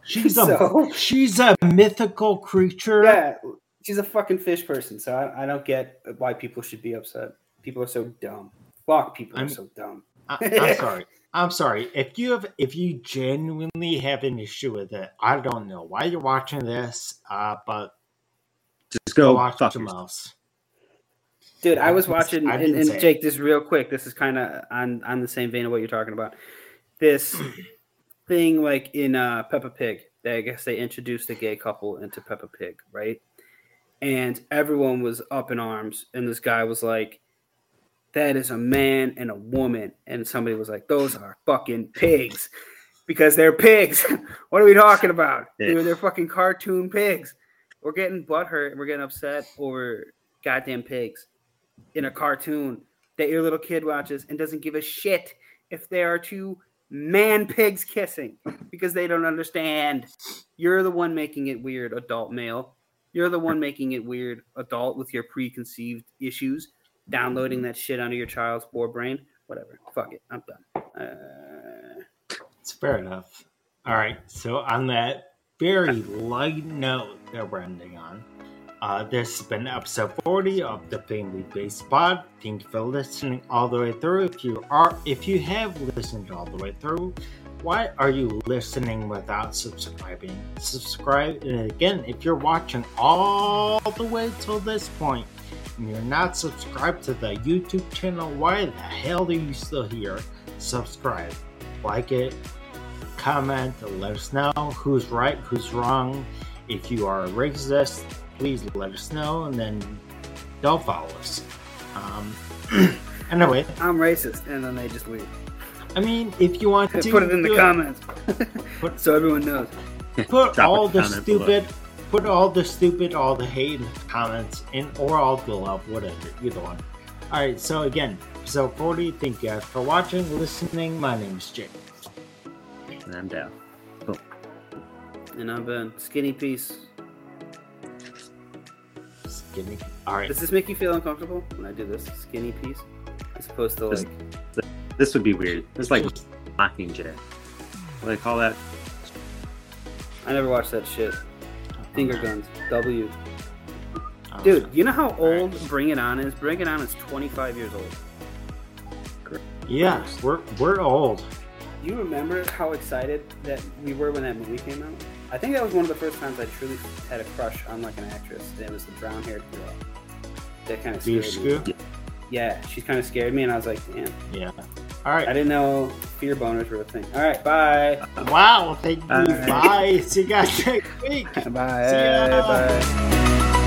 she's so, a she's a mythical creature. Yeah, she's a fucking fish person. So I, I don't get why people should be upset. People are so dumb. Fuck, people I'm, are so dumb. I, I'm sorry. I'm sorry. If you have, if you genuinely have an issue with it, I don't know why you're watching this. Uh, but. Just go, go watch fuck your mouse. Dude, I was watching, I and, and Jake, this real quick. This is kind of on, on the same vein of what you're talking about. this thing like in uh, Peppa Pig. They, I guess they introduced a gay couple into Peppa Pig, right? And everyone was up in arms, and this guy was like, that is a man and a woman. And somebody was like, those are fucking pigs. Because they're pigs. What are we talking about? Yeah. They're, they're fucking cartoon pigs. We're getting butthurt and we're getting upset over goddamn pigs in a cartoon that your little kid watches and doesn't give a shit if there are two man pigs kissing because they don't understand. You're the one making it weird, adult male. You're the one making it weird, adult, with your preconceived issues, downloading that shit onto your child's forebrain. Whatever. Fuck it. I'm done. Uh... It's fair enough. All right. So on that very light note that we're ending on, uh, this has been episode forty of the Family Based Pod. Thank you for listening all the way through. If you are, if you have listened all the way through, why are you listening without subscribing? Subscribe. And again, if you're watching all the way till this point, and you're not subscribed to the YouTube channel, why the hell are you still here? Subscribe, like it, comment, let us know who's right, who's wrong. If you are a racist, please let us know, and then they'll follow us. Um, anyway. I'm racist, and then they just leave. I mean, if you want to. Put it in the comments. Put, so everyone knows. Put all the stupid... Below. Put all the stupid, all the hate in the comments, and or all the love, whatever, either one. Alright, so again, episode forty, thank you guys for watching, listening. My name is Jake. And I'm Dale. Cool. And I'm Ben. Skinny Peace. Skinny. Alright. Does this make you feel uncomfortable when I do this? Skinny Peace? As opposed to like. This, this would be weird. It's like mocking Jay. What do they call that? I never watched that shit. Finger guns. W. Dude, you know how old right. Bring It On is? Bring It On is twenty-five years old. Correct. Yeah, we're we're old. You remember how excited that we were when that movie came out? I think that was one of the first times I truly had a crush on like an actress. And it was the brown-haired girl. That kind of scared Beef me. Scoop? Yeah, she kind of scared me, and I was like, damn. Yeah. All right. I didn't know fear boners were a thing. All right. Bye. Wow. Thank you. Right. Bye. See you guys next week. Bye. See ya. Bye.